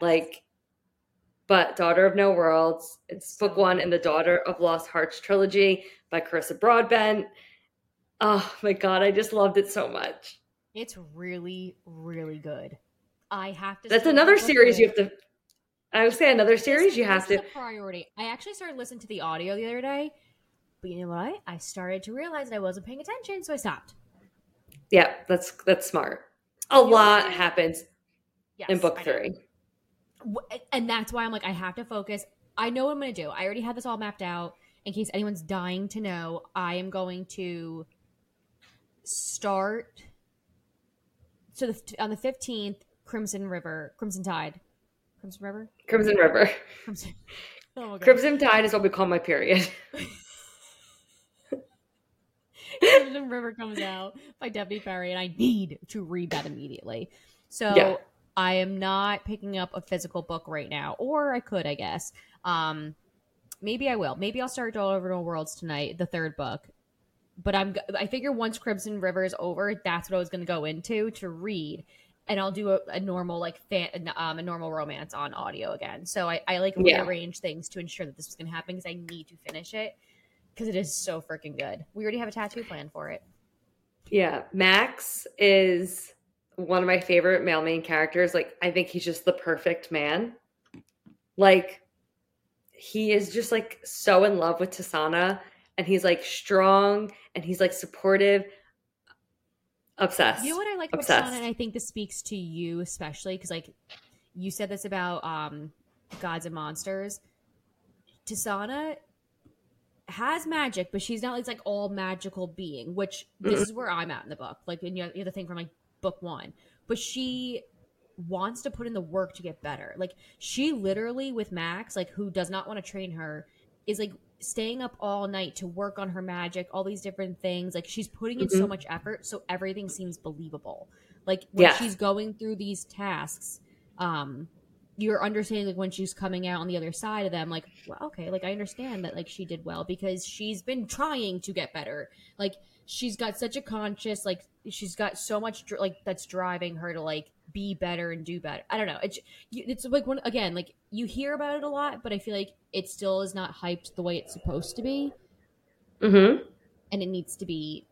But Daughter of No Worlds, it's book one in the Daughter of Lost Hearts trilogy by Carissa Broadbent. Oh my God, I just loved it so much. It's really, really good. I have to. That's another series you have to. I would say another series you have to. This is a priority. I actually started listening to the audio the other day, but you know what? I started to realize that I wasn't paying attention, so I stopped. Yeah, that's smart. A lot happens in book three. And that's why I'm like, I have to focus. I know what I'm going to do. I already had this all mapped out. In case anyone's dying to know, I am going to start. So on the 15th, Crimson River. Oh my God. Crimson Tide is what we call my period. Crimson River comes out by Devney Perry, and I need to read that immediately. So yeah. I am not picking up a physical book right now, or I could, I guess. Maybe I will. Maybe I'll start All Over the Worlds tonight, the third book. But I figure once Crimson River is over, that's what I was going to go into to read, and I'll do a normal a normal romance on audio again. So I rearrange things to ensure that this was going to happen because I need to finish it because it is so freaking good. We already have a tattoo plan for it. Yeah, Max is one of my favorite male main characters. I think he's just the perfect man. He is just so in love with Tisana, and he's strong and he's supportive. Obsessed. You know what I like about Tisana, and I think this speaks to you especially because you said this about Gods and Monsters. Tisana has magic, but she's not all magical being, which this is where I'm at in the book. And you have the thing from book one, but she wants to put in the work to get better. She literally with Max, who does not want to train her, is staying up all night to work on her magic, all these different things. She's putting in so much effort, so everything seems believable. When she's going through these tasks, you're understanding when she's coming out on the other side of them, well, okay, I understand that she did well because she's been trying to get better. She's got such a conscious, she's got so much, that's driving her to, be better and do better. I don't know. It's you hear about it a lot, but I feel it still is not hyped the way it's supposed to be. Mm-hmm. And it needs to be,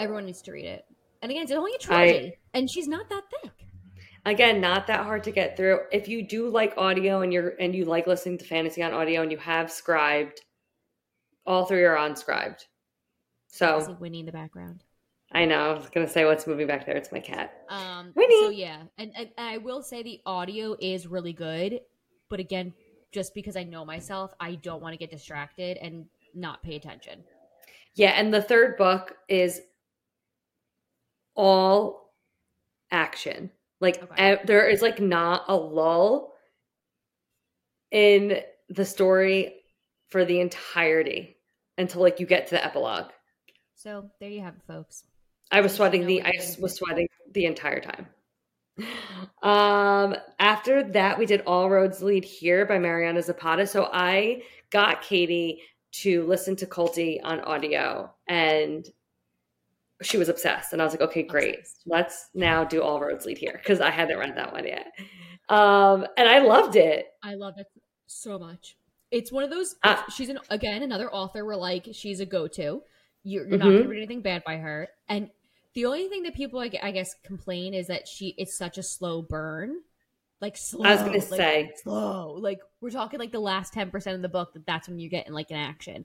everyone needs to read it. And again, it's only a trilogy, and she's not that thick. Again, not that hard to get through. If you do like audio and you like listening to fantasy on audio and you have scribed, all three are on scribed. So is Winnie in the background? I know. I was going to say what's moving back there. It's my cat. Winnie. So yeah. And I will say the audio is really good. But again, just because I know myself, I don't want to get distracted and not pay attention. Yeah. And the third book is all action. Okay. There is not a lull in the story for the entirety until you get to the epilogue. So there you have it, folks. I was sweating the entire time. After that, we did All Roads Lead Here by Mariana Zapata. So I got Katie to listen to Colty on audio, and she was obsessed. And I was like, okay, great. Obsessed. Let's now do All Roads Lead Here because I hadn't read that one yet. And I loved it. I loved it so much. It's one of those, she's another author where she's a go-to. You're not going to read anything bad by her. And the only thing that people, I guess, complain is that it's such a slow burn. Slow. I was going to say. Slow. We're talking the last 10% of the book, that's when you get in an action.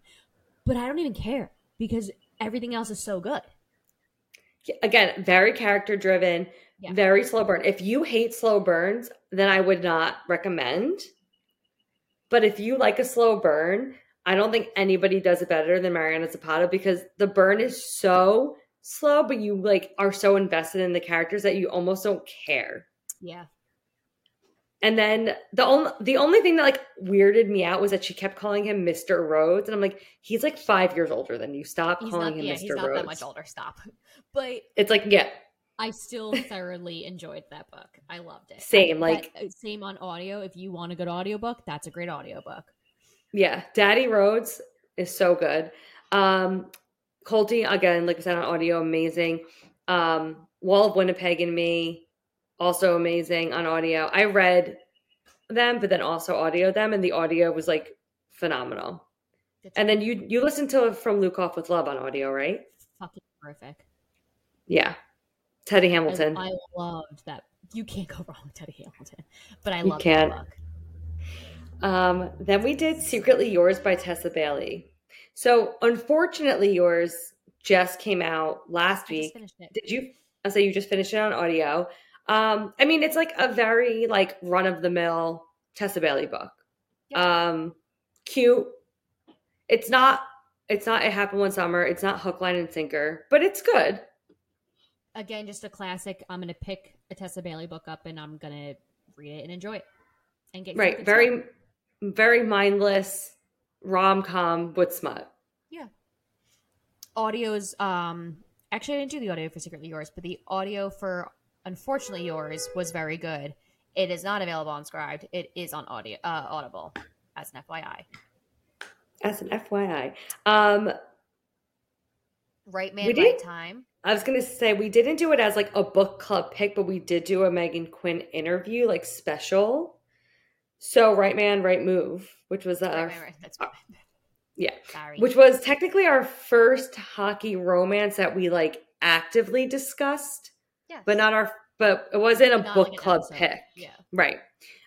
But I don't even care because everything else is so good. Again, very character driven, very slow burn. If you hate slow burns, then I would not recommend. But if you like a slow burn, I don't think anybody does it better than Mariana Zapata because the burn is so slow, but you are so invested in the characters that you almost don't care. Yeah. And then the only thing that weirded me out was that she kept calling him Mr. Rhodes, and I'm he's 5 years older than you. Stop calling him Mr. Rhodes. He's not that much older. Stop. But it's I still thoroughly enjoyed that book. I loved it. Same same on audio. If you want a good audiobook, that's a great audiobook. Yeah, Daddy Rhodes is so good. Colty, again, I said on audio, amazing. Wall of Winnipeg and Me, also amazing on audio. I read them, but then also audio them, and the audio was like phenomenal. And then you listened to From Luke Off with Love on audio, right? Fucking terrific. Yeah. Teddy Hamilton. I loved that. You can't go wrong with Teddy Hamilton, but I love that book. Then we did Secretly Yours by Tessa Bailey. So Unfortunately Yours just came out last week. Did you? I'll say you just finished it on audio. I mean, it's like a very like run of the mill Tessa Bailey book. Yep. Cute. It's not It Happened One Summer. It's not hook, line, and sinker, but it's good. Again, just a classic. I'm going to pick a Tessa Bailey book up and I'm going to read it and enjoy it. And get right. Very, very mindless rom-com with smut. Yeah. Audios. Actually, I didn't do the audio for Secretly Yours, but the audio for Unfortunately Yours was very good. It is not available on Scribd. It is on audio, Audible, as an FYI. As an FYI. Right Man, Right Time. I was going to say, we didn't do it as like a book club pick, but we did do a Megan Quinn interview, like special. So Right Man, Right Move, which was which was technically our first hockey romance that we like actively discussed, yes. But it wasn't a book club pick. Yeah. Right.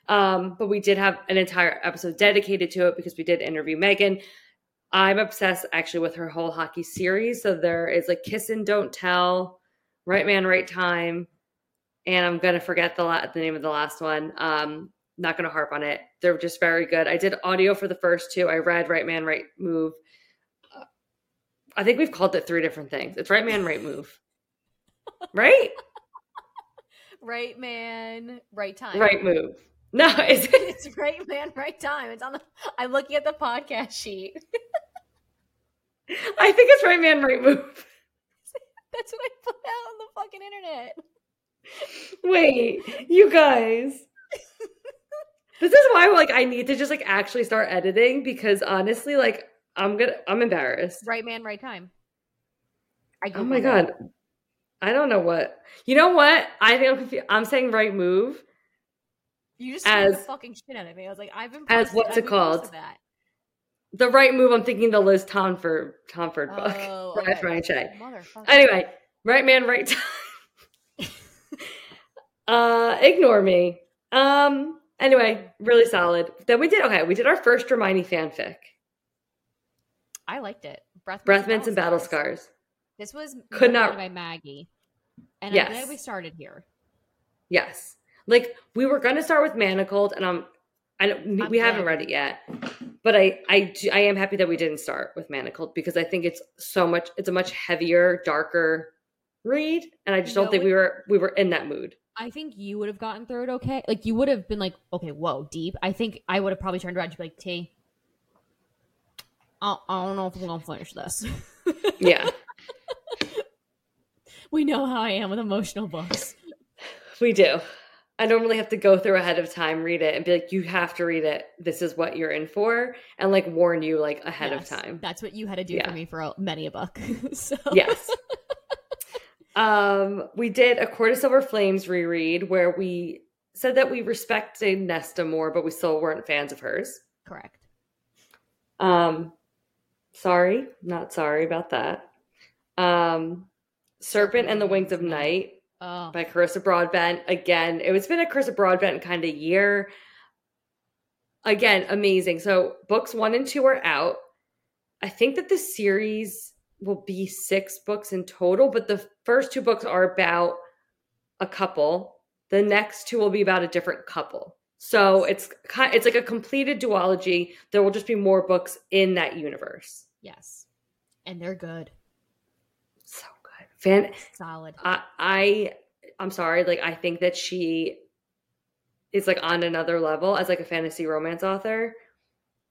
But we did have an entire episode dedicated to it because we did interview Megan. I'm obsessed actually with her whole hockey series. So there is like Kiss and Don't Tell, Right Man, Right Time. And I'm going to forget the name of the last one. Not going to harp on it. They're just very good. I did audio for the first two. I read Right Man, Right Move. I think we've called it three different things. It's Right Man, Right Move. Right? Right Man, Right Time. Right Move. No, it's Right Man, Right Time. It's on I'm looking at the podcast sheet. I think it's Right Man, Right Move. That's what I put out on the fucking internet. Wait, you guys. This is why like I need to just like actually start editing because honestly, like I'm embarrassed. Right Man, Right Time. Oh my God. That. I don't know what. You know what? I think I'm confused. I'm saying Right Move. You just scared the fucking shit out of me. I was like, I've been as what's it called? The Right Move. I'm thinking the Liz Tomford book. Oh, okay. Anyway, Right Man, Right Time. Ignore me. Anyway, really solid. Then we did our first Hermione fanfic. I liked it. Breath Mints and Battle Scars. This was by Maggie. And yes. I'm glad we started here. Yes. Like we were going to start with Manacled, and we haven't read it yet, but I am happy that we didn't start with Manacled because I think it's a much heavier, darker read, and I just don't think we were in that mood. I think you would have gotten through it okay. Like you would have been like, okay, whoa, deep. I think I would have probably turned around and be like, T. I don't know if we're gonna finish this. Yeah. We know how I am with emotional books. We do. I normally have to go through ahead of time, read it, and be like, you have to read it. This is what you're in for. And like warn you like ahead of time. That's what you had to do for me for many a book. So. Yes. We did a Court of Silver Flames reread where we said that we respected Nesta more, but we still weren't fans of hers. Correct. Sorry. Not sorry about that. Serpent and the Wings of Night by Carissa Broadbent. Again, it's been a Carissa Broadbent kind of year. Again, amazing. So books 1 and 2 are out. I think that the series will be 6 books in total, but the first 2 books are about a couple. The next 2 will be about a different couple. So it's like a completed duology. There will just be more books in that universe. Yes. And they're good. Solid. I'm sorry. Like, I think that she is like on another level as like a fantasy romance author.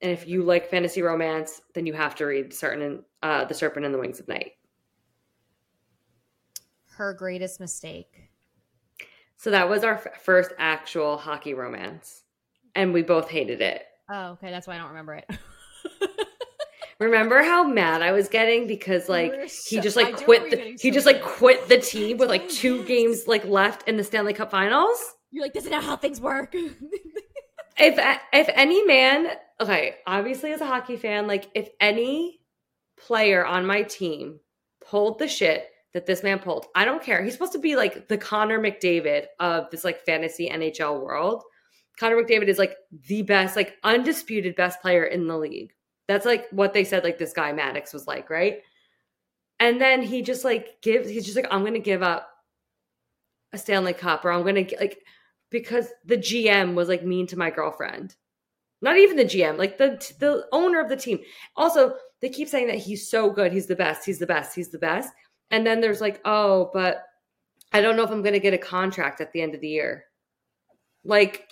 And if you like fantasy romance, then you have to read The Serpent and the Wings of Night. Her greatest mistake. So that was our first actual hockey romance. And we both hated it. Oh, okay. That's why I don't remember it. Remember how mad I was getting because like he just quit the team with like two games like left in the Stanley Cup Finals. You're like, this is not how things work. If any man, okay, obviously as a hockey fan, like if any player on my team pulled the shit that this man pulled, I don't care. He's supposed to be like the Connor McDavid of this like fantasy NHL world. Connor McDavid is like the best, like undisputed best player in the league. That's like what they said, like this guy Maddox was like, right? And then he just like I'm going to give up a Stanley Cup, or I'm going to like, because the GM was like mean to my girlfriend. Not even the GM, like the owner of the team. Also, they keep saying that he's so good. He's the best. He's the best. He's the best. And then there's like, oh, but I don't know if I'm going to get a contract at the end of the year. Like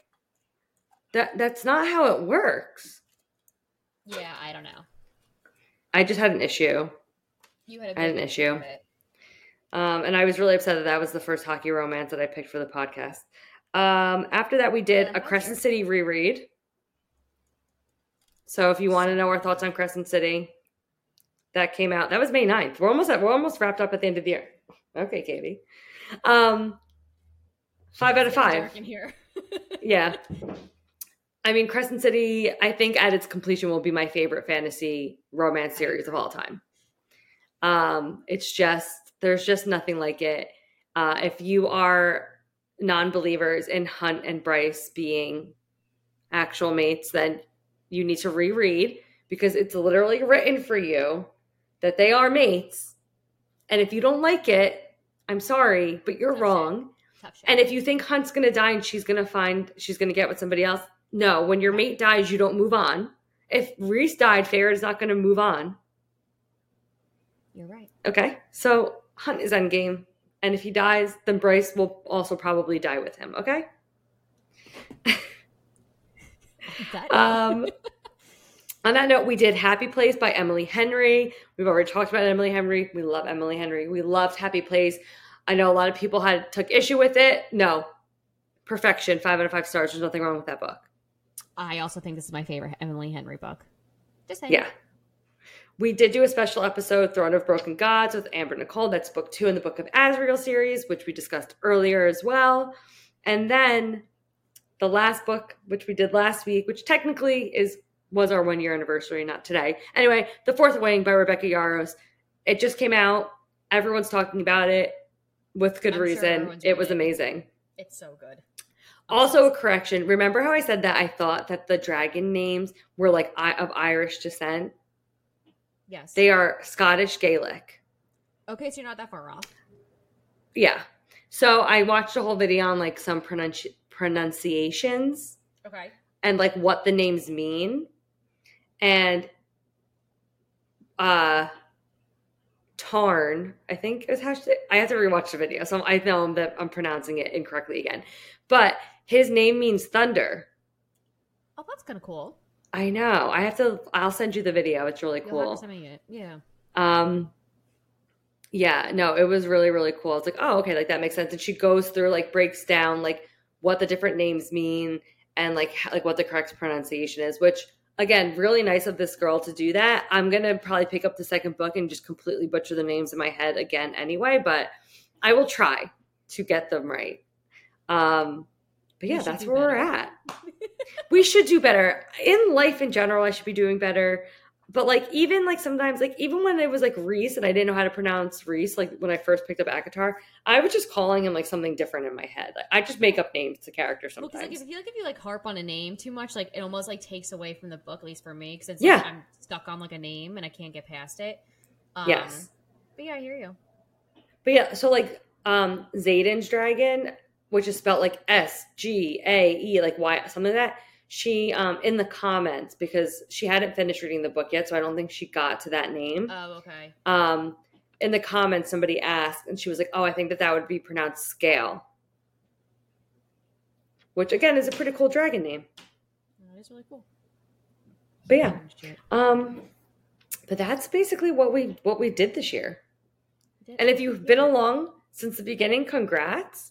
that's not how it works. Yeah, I don't know. I just had an issue. I had an issue. And I was really upset that was the first hockey romance that I picked for the podcast. After that, we did a Crescent City reread. So if you want to know our thoughts on Crescent City, that came out. That was May 9th. We're almost wrapped up at the end of the year. Okay, Katie. 5 out of 5. Dark in here. Yeah. I mean, Crescent City, I think at its completion will be my favorite fantasy romance series of all time. It's just, there's just nothing like it. If you are non-believers in Hunt and Bryce being actual mates, then you need to reread because it's literally written for you that they are mates. And if you don't like it, I'm sorry, but you're wrong. And if you think Hunt's going to die and she's going to get with somebody else, no, when your mate dies, you don't move on. If Reese died, Farrah's not going to move on. You're right. Okay. So Hunt is endgame. And if he dies, then Bryce will also probably die with him. Okay. On that note, we did Happy Place by Emily Henry. We've already talked about Emily Henry. We love Emily Henry. We loved Happy Place. I know a lot of people took issue with it. No. Perfection. 5 out of 5 stars. There's nothing wrong with that book. I also think this is my favorite Emily Henry book. Just saying. Yeah. We did do a special episode, Throne of Broken Gods, with Amber Nicole. That's book 2 in the Book of Azrael series, which we discussed earlier as well. And then the last book, which we did last week, which technically was our 1-year anniversary, not today. Anyway, The Fourth Wing by Rebecca Yarros. It just came out. Everyone's talking about it with good reason. It was amazing. It's so good. Also, a correction. Remember how I said that I thought that the dragon names were like of Irish descent? Yes. They are Scottish Gaelic. Okay, so you're not that far off. Yeah. So I watched a whole video on like some pronunciations. Okay. And like what the names mean. And Tarn, I think is how I have to rewatch the video. So I know that I'm pronouncing it incorrectly again. But his name means thunder. Oh, that's kind of cool. I know. I'll send you the video. It's really cool. You'll have to send me it. Yeah. Yeah, no, it was really, really cool. It's like, oh, okay, like that makes sense. And she goes through, like breaks down like what the different names mean and like what the correct pronunciation is, which again, really nice of this girl to do that. I'm going to probably pick up the second book and just completely butcher the names in my head again anyway, but I will try to get them right. But yeah, that's where we're at. We should do better in life in general. I should be doing better. But like, even like sometimes, like even when it was like Reese and I didn't know how to pronounce Reese, like when I first picked up ACOTAR, I was just calling him like something different in my head. Like, I just make up names to characters sometimes. Well, because like, if you harp on a name too much, like it almost like takes away from the book, at least for me, because it's like, I'm stuck on like a name and I can't get past it. Yes. But yeah, I hear you. But yeah, so like Zayden's dragon, which is spelled like S-G-A-E, like Y, something like that. She, in the comments, because she hadn't finished reading the book yet, so I don't think she got to that name. Oh, okay. In the comments, somebody asked, and she was like, oh, I think that would be pronounced Scale. Which, again, is a pretty cool dragon name. That is really cool. But yeah. But that's basically what we did this year. And if you've been along since the beginning, congrats.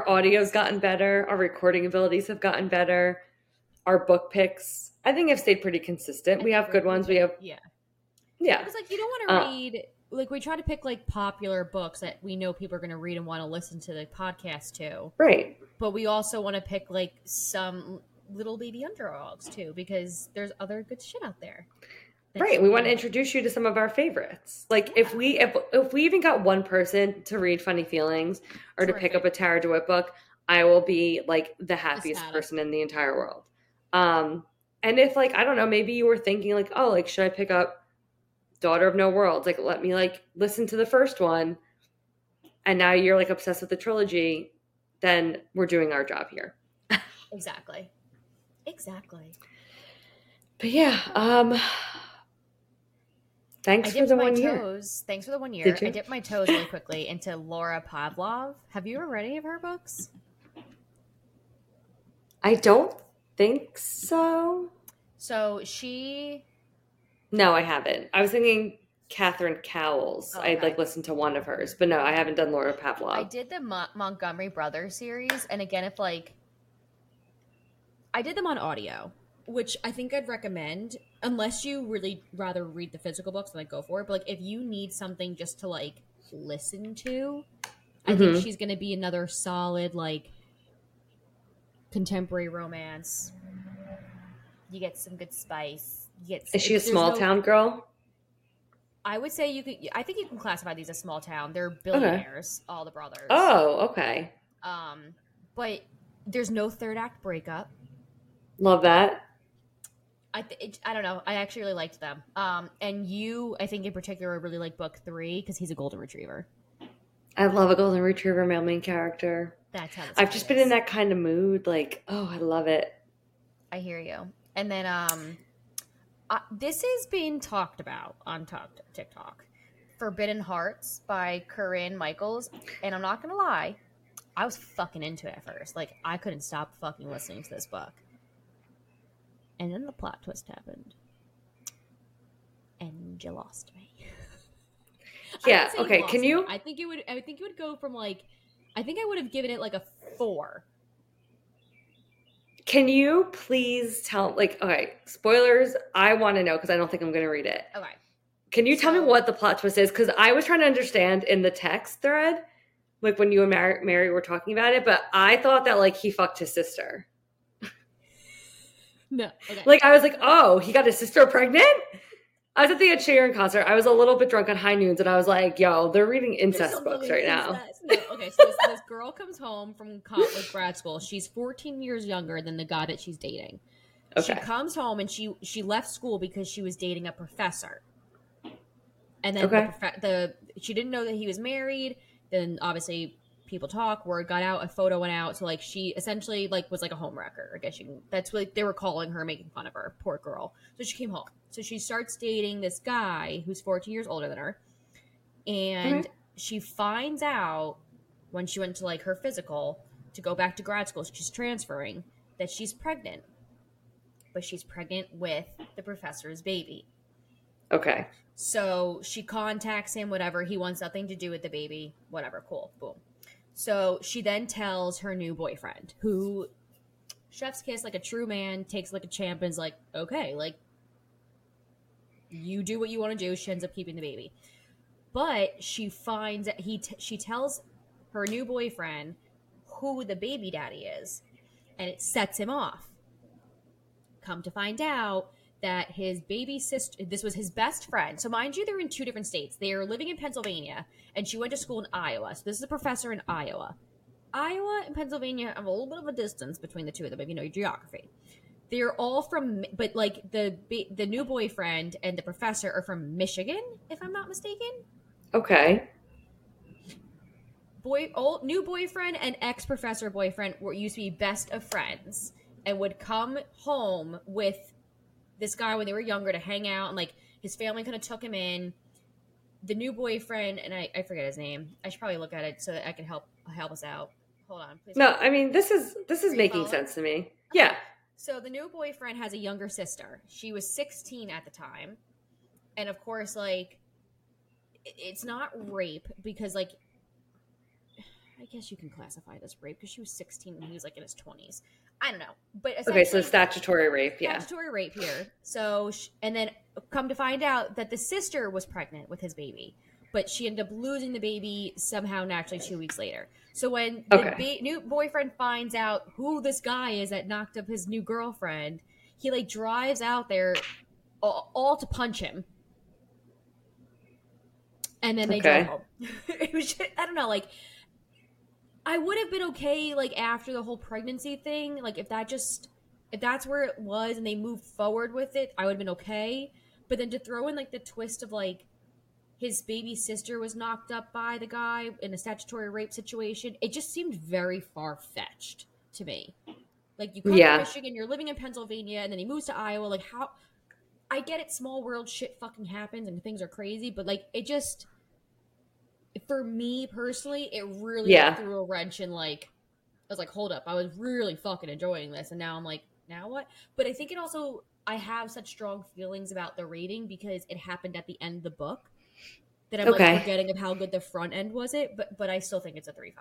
Our audio's gotten better. Our recording abilities have gotten better. Our book picks. I think I've stayed pretty consistent. We have good ones. We have yeah. It's like you don't want to read. Like, we try to pick, like, popular books that we know people are going to read and want to listen to the podcast to. Right. But we also want to pick, like, some little baby underdogs, too, because there's other good shit out there. Right. We want to introduce you to some of our favorites. Like, yeah. if we even got one person to read Funny Feelings or to pick up a Tara DeWitt book, I will be, like, the happiest person in the entire world. And if, like, I don't know, maybe you were thinking, like, oh, like, should I pick up Daughter of No Worlds? Like, let me, like, listen to the first one, and now you're, like, obsessed with the trilogy, then we're doing our job here. Exactly. But yeah, thanks for the 1 year. I dipped my toes really quickly into Laura Pavlov. Have you ever read any of her books? I don't think so. No, I haven't. I was thinking Catherine Cowles. Okay. I'd like listened to one of hers, but no, I haven't done Laura Pavlov. I did the Montgomery Brothers series, and again, if like, I did them on audio, which I think I'd recommend, unless you really rather read the physical books, then like go for it. But like, if you need something just to like listen to, I think she's going to be another solid like contemporary romance. You get some good spice. Is she a small town girl? I would say I think you can classify these as small town. They're billionaires, all the brothers. Oh, okay. But there's no third act breakup. Love that. I don't know. I actually really liked them. And you, I think in particular, really like book 3 because he's a golden retriever. I love a golden retriever male main character. That's how I've just been in that kind of mood. Like, oh, I love it. I hear you. And then, this is being talked about on TikTok. Forbidden Hearts by Corinne Michaels. And I'm not going to lie, I was fucking into it at first. Like, I couldn't stop fucking listening to this book. And then the plot twist happened. And you lost me. Yeah, okay, can you? I think it would go from, like, I think I would have given it, like, a 4. Can you please tell, like, okay, spoilers, I want to know because I don't think I'm going to read it. Okay. Can you tell me what the plot twist is? Because I was trying to understand in the text thread, like, when you and Mary were talking about it, but I thought that, like, he fucked his sister. No. Okay. Like, I was like, oh, he got his sister pregnant? I was at the Ed Sheeran concert. I was a little bit drunk on High Noons, and I was like, yo, they're reading incest books right now. No, okay, so this girl comes home from like grad school. She's 14 years younger than the guy that she's dating. Okay. She comes home, and she left school because she was dating a professor. And then she didn't know that he was married. Then, obviously, people talk. Word got out. A photo went out. So, like, she essentially, like, was like a homewrecker. I guess that's what they were calling her, making fun of her. Poor girl. So she came home. So she starts dating this guy who's 14 years older than her. And she finds out when she went to like her physical to go back to grad school, she's transferring, that she's pregnant. But she's pregnant with the professor's baby. Okay. So she contacts him, whatever. He wants nothing to do with the baby. Whatever. Cool. Boom. So she then tells her new boyfriend, who, chef's kiss, like a true man, takes like a champ and is like, okay, like, you do what you want to do. She ends up keeping the baby. But she finds that she tells her new boyfriend who the baby daddy is, and it sets him off. Come to find out that his baby sister, this was his best friend. So mind you, they're in two different states. They are living in Pennsylvania, and she went to school in Iowa. So this is a professor in Iowa. Iowa and Pennsylvania have a little bit of a distance between the two of them, if you know your geography. They're all from, but like the new boyfriend and the professor are from Michigan, if I'm not mistaken. Okay. New boyfriend and ex-professor boyfriend used to be best of friends and would come home with this guy when they were younger to hang out, and like his family kind of took him in. The new boyfriend, and I forget his name. I should probably look at it so that I can help us out. Hold on, please. No, I mean this is making sense to me. Yeah. So the new boyfriend has a younger sister. She was 16 at the time. And of course, like, it's not rape because, like, I guess you can classify this rape because she was 16 and he was like in his 20s. I don't know. But okay, so statutory rape, yeah. Statutory rape here. So, and then come to find out that the sister was pregnant with his baby, but she ended up losing the baby somehow naturally 2 weeks later. So when the new boyfriend finds out who this guy is that knocked up his new girlfriend, he like drives out there all to punch him. And then they drove home. It was just, I don't know, like, I would have been okay, like, after the whole pregnancy thing. Like, if that's where it was and they moved forward with it, I would have been okay. But then to throw in, like, the twist of, like, his baby sister was knocked up by the guy in a statutory rape situation, it just seemed very far-fetched to me. Like, you come to Michigan, you're living in Pennsylvania, and then he moves to Iowa. Like, how... I get it, small world shit fucking happens and things are crazy, but like it just, for me personally, it really threw a wrench in like, I was like, hold up, I was really fucking enjoying this and now I'm like, now what? But I think it also, I have such strong feelings about the rating because it happened at the end of the book that I'm like forgetting of how good the front end was it, but I still think it's a 3.5.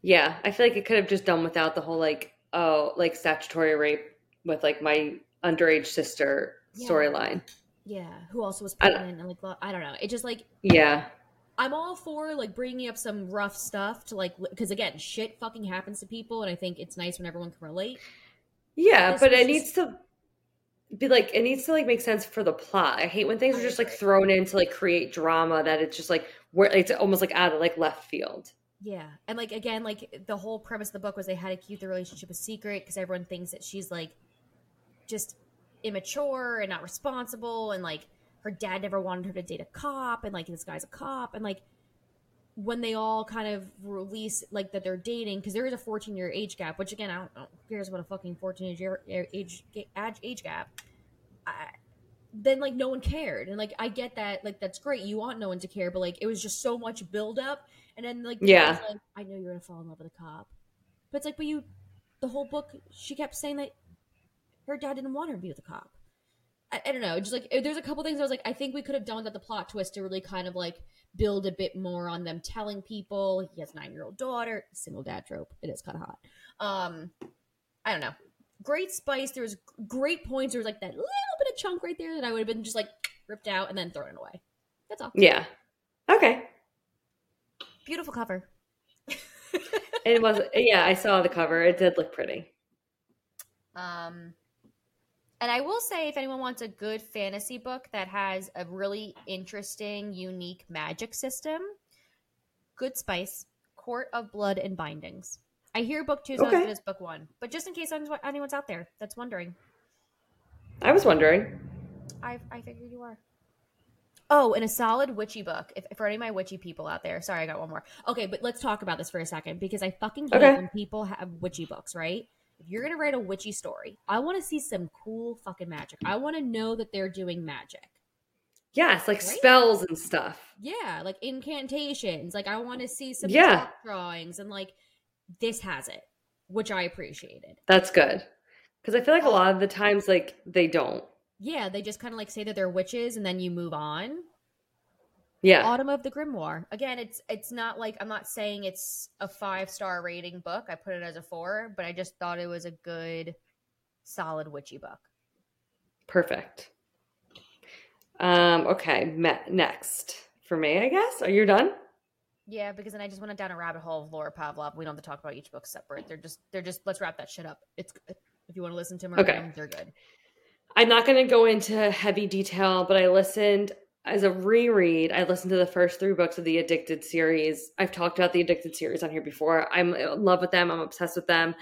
Yeah, I feel like it could have just done without the whole like, oh, like statutory rape with like my underage sister storyline. Yeah, who also was pregnant and like, I don't know. It just like, yeah, I'm all for like bringing up some rough stuff to like, because again, shit fucking happens to people, and I think it's nice when everyone can relate. Yeah, but it needs to be like, it needs to like make sense for the plot. I hate when things are just like thrown in to like create drama that it's just like where it's almost like out of like left field. Yeah, and like again, like the whole premise of the book was they had to keep the relationship a secret because everyone thinks that she's like just immature and not responsible, and like her dad never wanted her to date a cop, and like this guy's a cop, and like when they all kind of release like that they're dating, because there is a 14-year age gap, which again I don't know, who cares about a fucking 14-year age gap, then like no one cared, and like I get that, like that's great, you want no one to care, but like it was just so much build up, and then like I know you're gonna fall in love with a cop, but it's like, but you, the whole book she kept saying that her dad didn't want her to be with a cop. I don't know. Just like, there's a couple things I was like, I think we could have done that, the plot twist to really kind of like build a bit more on them telling people he has a 9-year-old daughter, single dad trope. It is kind of hot. I don't know. Great spice. There was great points. There was like that little bit of chunk right there that I would have been just like ripped out and then thrown away. That's all. Yeah. Okay. Beautiful cover. It was, yeah, I saw the cover. It did look pretty. And I will say, if anyone wants a good fantasy book that has a really interesting, unique magic system, Good Spice, Court of Blood and Bindings. I hear book 2 is not as good as book 1, but just in case anyone's out there that's wondering. I was wondering. I figured you are. Oh, and a solid witchy book. If for any of my witchy people out there, sorry, I got one more. Okay, but let's talk about this for a second because I fucking hate when people have witchy books, right? If you're going to write a witchy story, I want to see some cool fucking magic. I want to know that they're doing magic. Yes, like spells and stuff. Yeah, like incantations. Like I want to see some drawings and like this has it, which I appreciated. That's good. Because I feel like a lot of the times like they don't. Yeah, they just kind of like say that they're witches and then you move on. Yeah. Autumn of the Grimoire. Again, it's not like, I'm not saying it's a 5-star rating book. I put it as a 4, but I just thought it was a good, solid witchy book. Perfect. Okay, next for me, I guess. Are you done? Yeah, because then I just went down a rabbit hole of Laura Pavlov. We don't have to talk about each book separate. They're just. Let's wrap that shit up. It's good. If you want to listen to them, they're good. I'm not going to go into heavy detail, but I listened. As a reread, I listened to the first 3 books of the Addicted series. I've talked about the Addicted series on here before. I'm in love with them. I'm obsessed with them.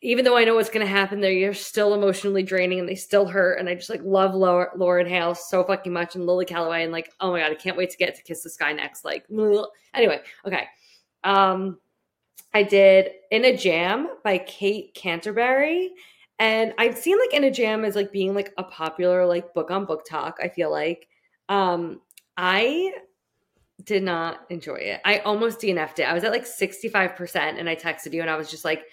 Even though I know what's going to happen, they're still emotionally draining and they still hurt. And I just like love Lauren Hale so fucking much and Lily Calloway. And like, oh my God, I can't wait to get to Kiss the Sky next. Like, bleh. Anyway, okay. I did In a Jam by Kate Canterbury. And I've seen like In a Jam as like being like a popular like book on Book Talk, I feel like. I did not enjoy it. I almost DNF'd it. I was at like 65% and I texted you and I was just like,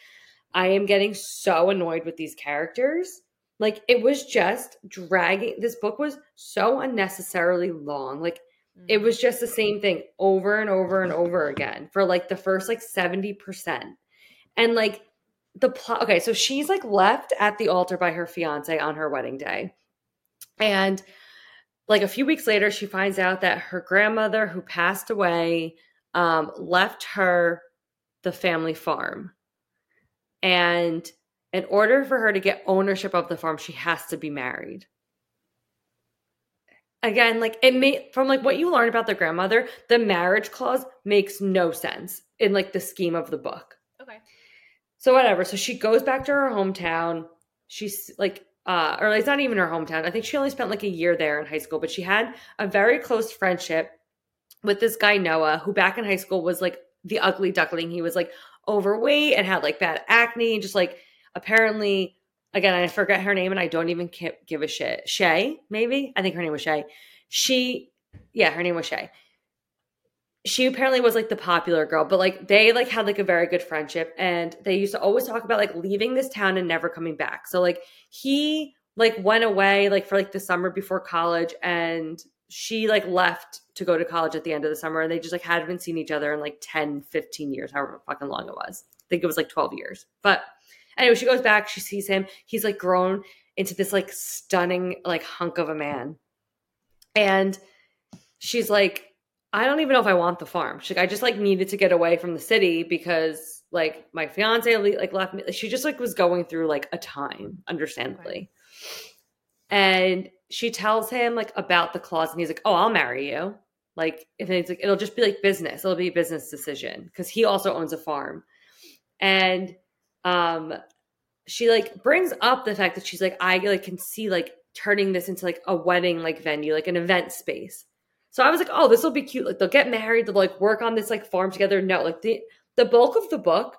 I am getting so annoyed with these characters. Like it was just dragging. This book was so unnecessarily long. Like It was just the same thing over and over and over again for like the first like 70%. And like the plot. Okay. So she's like left at the altar by her fiance on her wedding day. And like a few weeks later, she finds out that her grandmother who passed away left her the family farm. And in order for her to get ownership of the farm, she has to be married. Again, like it may, from like what you learn about their grandmother, the marriage clause makes no sense in like the scheme of the book. Okay. So whatever. So she goes back to her hometown. She's like, or it's not even her hometown. I think she only spent like a year there in high school, but she had a very close friendship with this guy, Noah, who back in high school was like the ugly duckling. He was like overweight and had like bad acne and just like apparently... Again, I forget her name and I don't even give a shit. Shay, maybe? I think her name was Shay. Her name was Shay. She apparently was like the popular girl, but like they like had like a very good friendship and they used to always talk about like leaving this town and never coming back. So like he like went away like for like the summer before college and she like left to go to college at the end of the summer and they just like hadn't seen each other in like 10, 15 years, however fucking long it was. I think it was like 12 years, but... Anyway, she goes back. She sees him. He's, like, grown into this, like, stunning, like, hunk of a man. And she's like, I don't even know if I want the farm. She's like, I just, like, needed to get away from the city because, like, my fiance, like, left me. She just, like, was going through, like, a time, understandably. Right. And she tells him, like, about the clause. And he's like, oh, I'll marry you. Like, and it's like, it'll just be, like, business. It'll be a business decision because he also owns a farm. And... she like brings up the fact that she's like, I like can see like turning this into like a wedding, like venue, like an event space. So I was like, oh, this will be cute. Like they'll get married. They'll like work on this like farm together. No, like the bulk of the book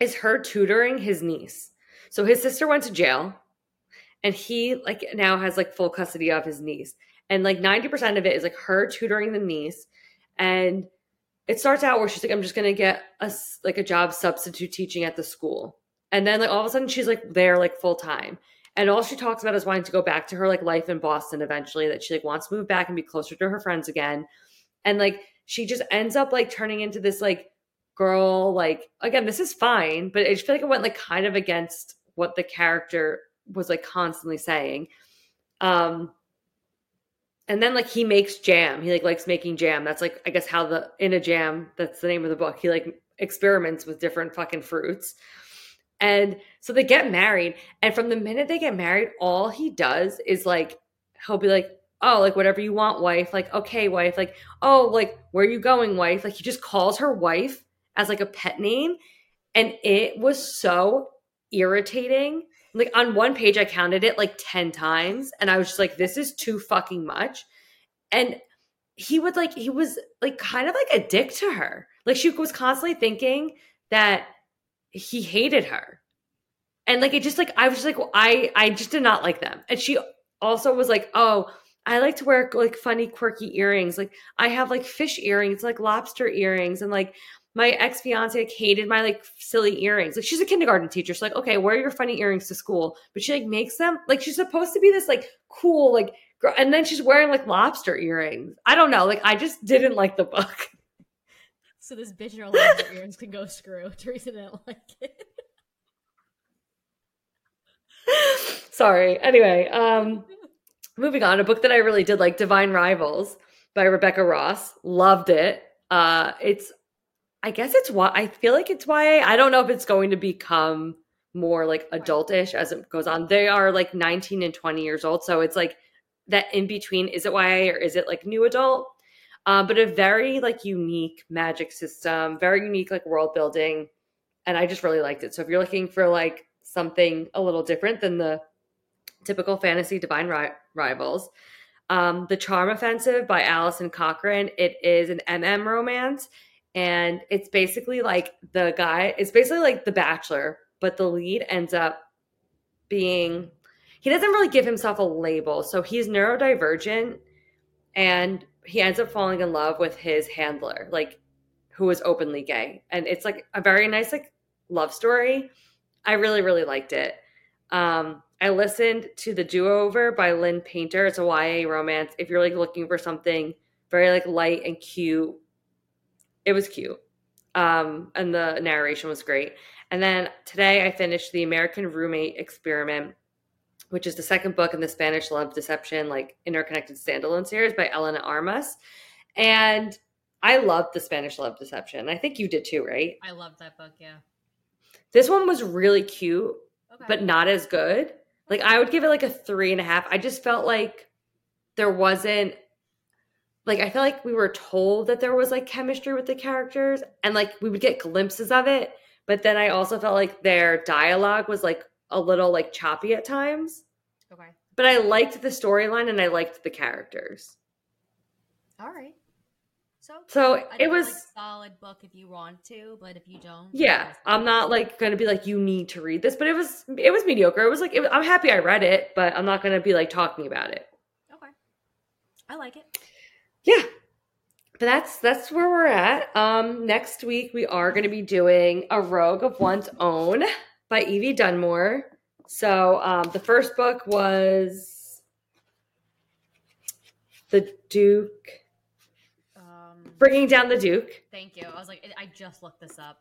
is her tutoring his niece. So his sister went to jail and he like now has like full custody of his niece. And like 90% of it is like her tutoring the niece. And it starts out where she's like, I'm just going to get a job substitute teaching at the school. And then like all of a sudden she's like there like full time. And all she talks about is wanting to go back to her like life in Boston eventually, that she like wants to move back and be closer to her friends again. And like she just ends up like turning into this like girl, like, again, this is fine, but I just feel like it went like kind of against what the character was like constantly saying. And then, like, he makes jam. He, like, likes making jam. That's, like, I guess how in a jam, that's the name of the book. He, like, experiments with different fucking fruits. And so they get married. And from the minute they get married, all he does is, like, he'll be like, oh, like, whatever you want, wife. Like, okay, wife. Like, oh, like, where are you going, wife? Like, he just calls her wife as, like, a pet name. And it was so irritating. Like, on one page, I counted it, like, 10 times, and I was just like, this is too fucking much. And he was, like, kind of, like, a dick to her. Like, she was constantly thinking that he hated her. And, like, it just, like, I was just like, well, I just did not like them. And she also was like, oh, I like to wear, like, funny, quirky earrings. Like, I have, like, fish earrings, like, lobster earrings, and, like, my ex-fiance like, hated my like silly earrings. Like she's a kindergarten teacher. She's like, okay, wear your funny earrings to school. But she like makes them like she's supposed to be this like cool like girl. And then she's wearing like lobster earrings. I don't know. Like I just didn't like the book. So this bitch in her lobster earrings can go screw. Teresa didn't like it. Sorry. Anyway, moving on. A book that I really did like, Divine Rivals by Rebecca Ross. Loved it. I feel like it's YA. I don't know if it's going to become more like adultish as it goes on. They are like 19 and 20 years old. So it's like that in between, is it YA or is it like new adult? But a very like unique magic system, very unique like world building. And I just really liked it. So if you're looking for like something a little different than the typical fantasy Divine Rivals, The Charm Offensive by Allison Cochran. It is an MM romance. And it's basically like The Bachelor, but the lead ends up being, he doesn't really give himself a label. So he's neurodivergent and he ends up falling in love with his handler, like who is openly gay. And it's like a very nice like love story. I really, really liked it. I listened to The Do-Over by Lynn Painter. It's a YA romance. If you're like looking for something very like light and cute. It was cute. And the narration was great. And then today I finished The American Roommate Experiment, which is the second book in the Spanish Love Deception, like interconnected standalone series by Elena Armas. And I loved the Spanish Love Deception. I think you did too, right? I loved that book. Yeah. This one was really cute, okay, but not as good. Like I would give it like a 3.5. I just felt like there wasn't, like, I feel like we were told that there was like chemistry with the characters and like we would get glimpses of it. But then I also felt like their dialogue was like a little like choppy at times. Okay. But I liked the storyline and I liked the characters. All right. So it was like a solid book if you want to, but if you don't, yeah, I'm not like going to be like, you need to read this, but it was mediocre. It was like, I'm happy I read it, but I'm not going to be like talking about it. Okay. I like it. Yeah, but that's where we're at. Next week, we are going to be doing A Rogue of One's Own by Evie Dunmore. So the first book was The Duke, Bringing Down the Duke. Thank you. I was like, I just looked this up.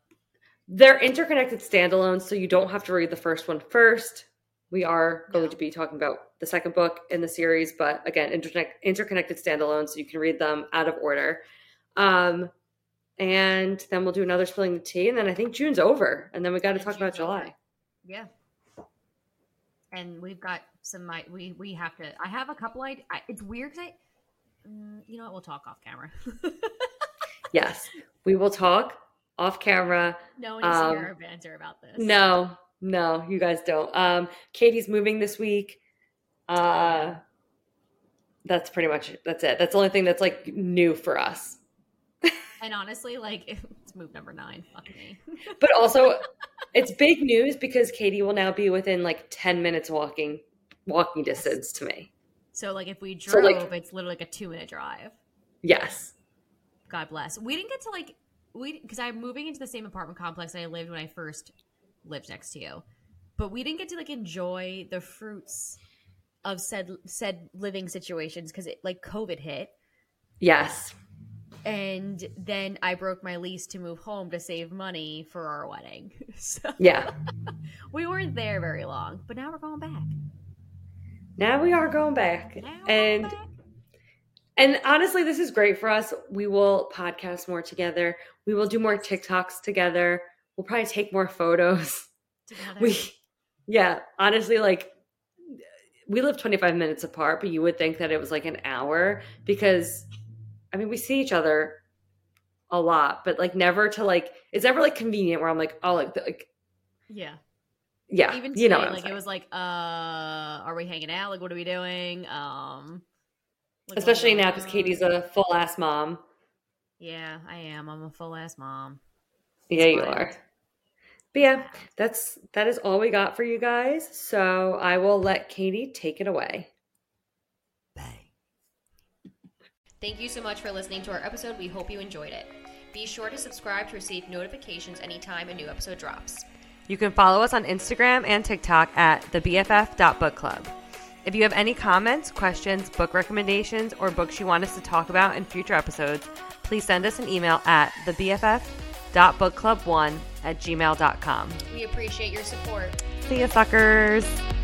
They're interconnected standalones, so you don't have to read the first one first. We are going to be talking about the second book in the series, but again, interconnected standalones, so you can read them out of order. And then we'll do another Spilling the Tea, and then I think June's over, and then we got to talk about July. Yeah. And we've got some, we have to, I have a couple ideas. It's weird because you know what, we'll talk off camera. Yes, we will talk off camera. No one needs to hear our banter about this. No, you guys don't. Katie's moving this week. That's pretty much it. That's it. That's the only thing that's like new for us. And honestly, like it's move number 9. Fuck me. But also, it's big news because Katie will now be within like 10 minutes walking distance to me. So like if we drove, it's literally like a 2-minute drive. Yes. God bless. We didn't get to like because I'm moving into the same apartment complex I lived when I first lived next to you, but we didn't get to like enjoy the fruits of said living situations because it like COVID hit. Yes. And then I broke my lease to move home to save money for our wedding. So yeah, we weren't there very long, but now we're going back. Now we are going back, and honestly, this is great for us. We will podcast more together. We will do more TikToks together. We'll probably take more photos together. Honestly, like we live 25 minutes apart, but you would think that it was like an hour because I mean, we see each other a lot, but like never to like, it's never like convenient where I'm like, oh, like yeah. Even today, you know, like it was like, are we hanging out? Like, what are we doing? Like, especially now because Katie's a full ass mom. Yeah, I am. I'm a full ass mom. Yeah, you are. But yeah, that is all we got for you guys. So I will let Katie take it away. Bye. Thank you so much for listening to our episode. We hope you enjoyed it. Be sure to subscribe to receive notifications anytime a new episode drops. You can follow us on Instagram and TikTok at thebff.bookclub. If you have any comments, questions, book recommendations, or books you want us to talk about in future episodes, please send us an email at thebff.bookclub1@gmail.com. We appreciate your support. See ya, fuckers.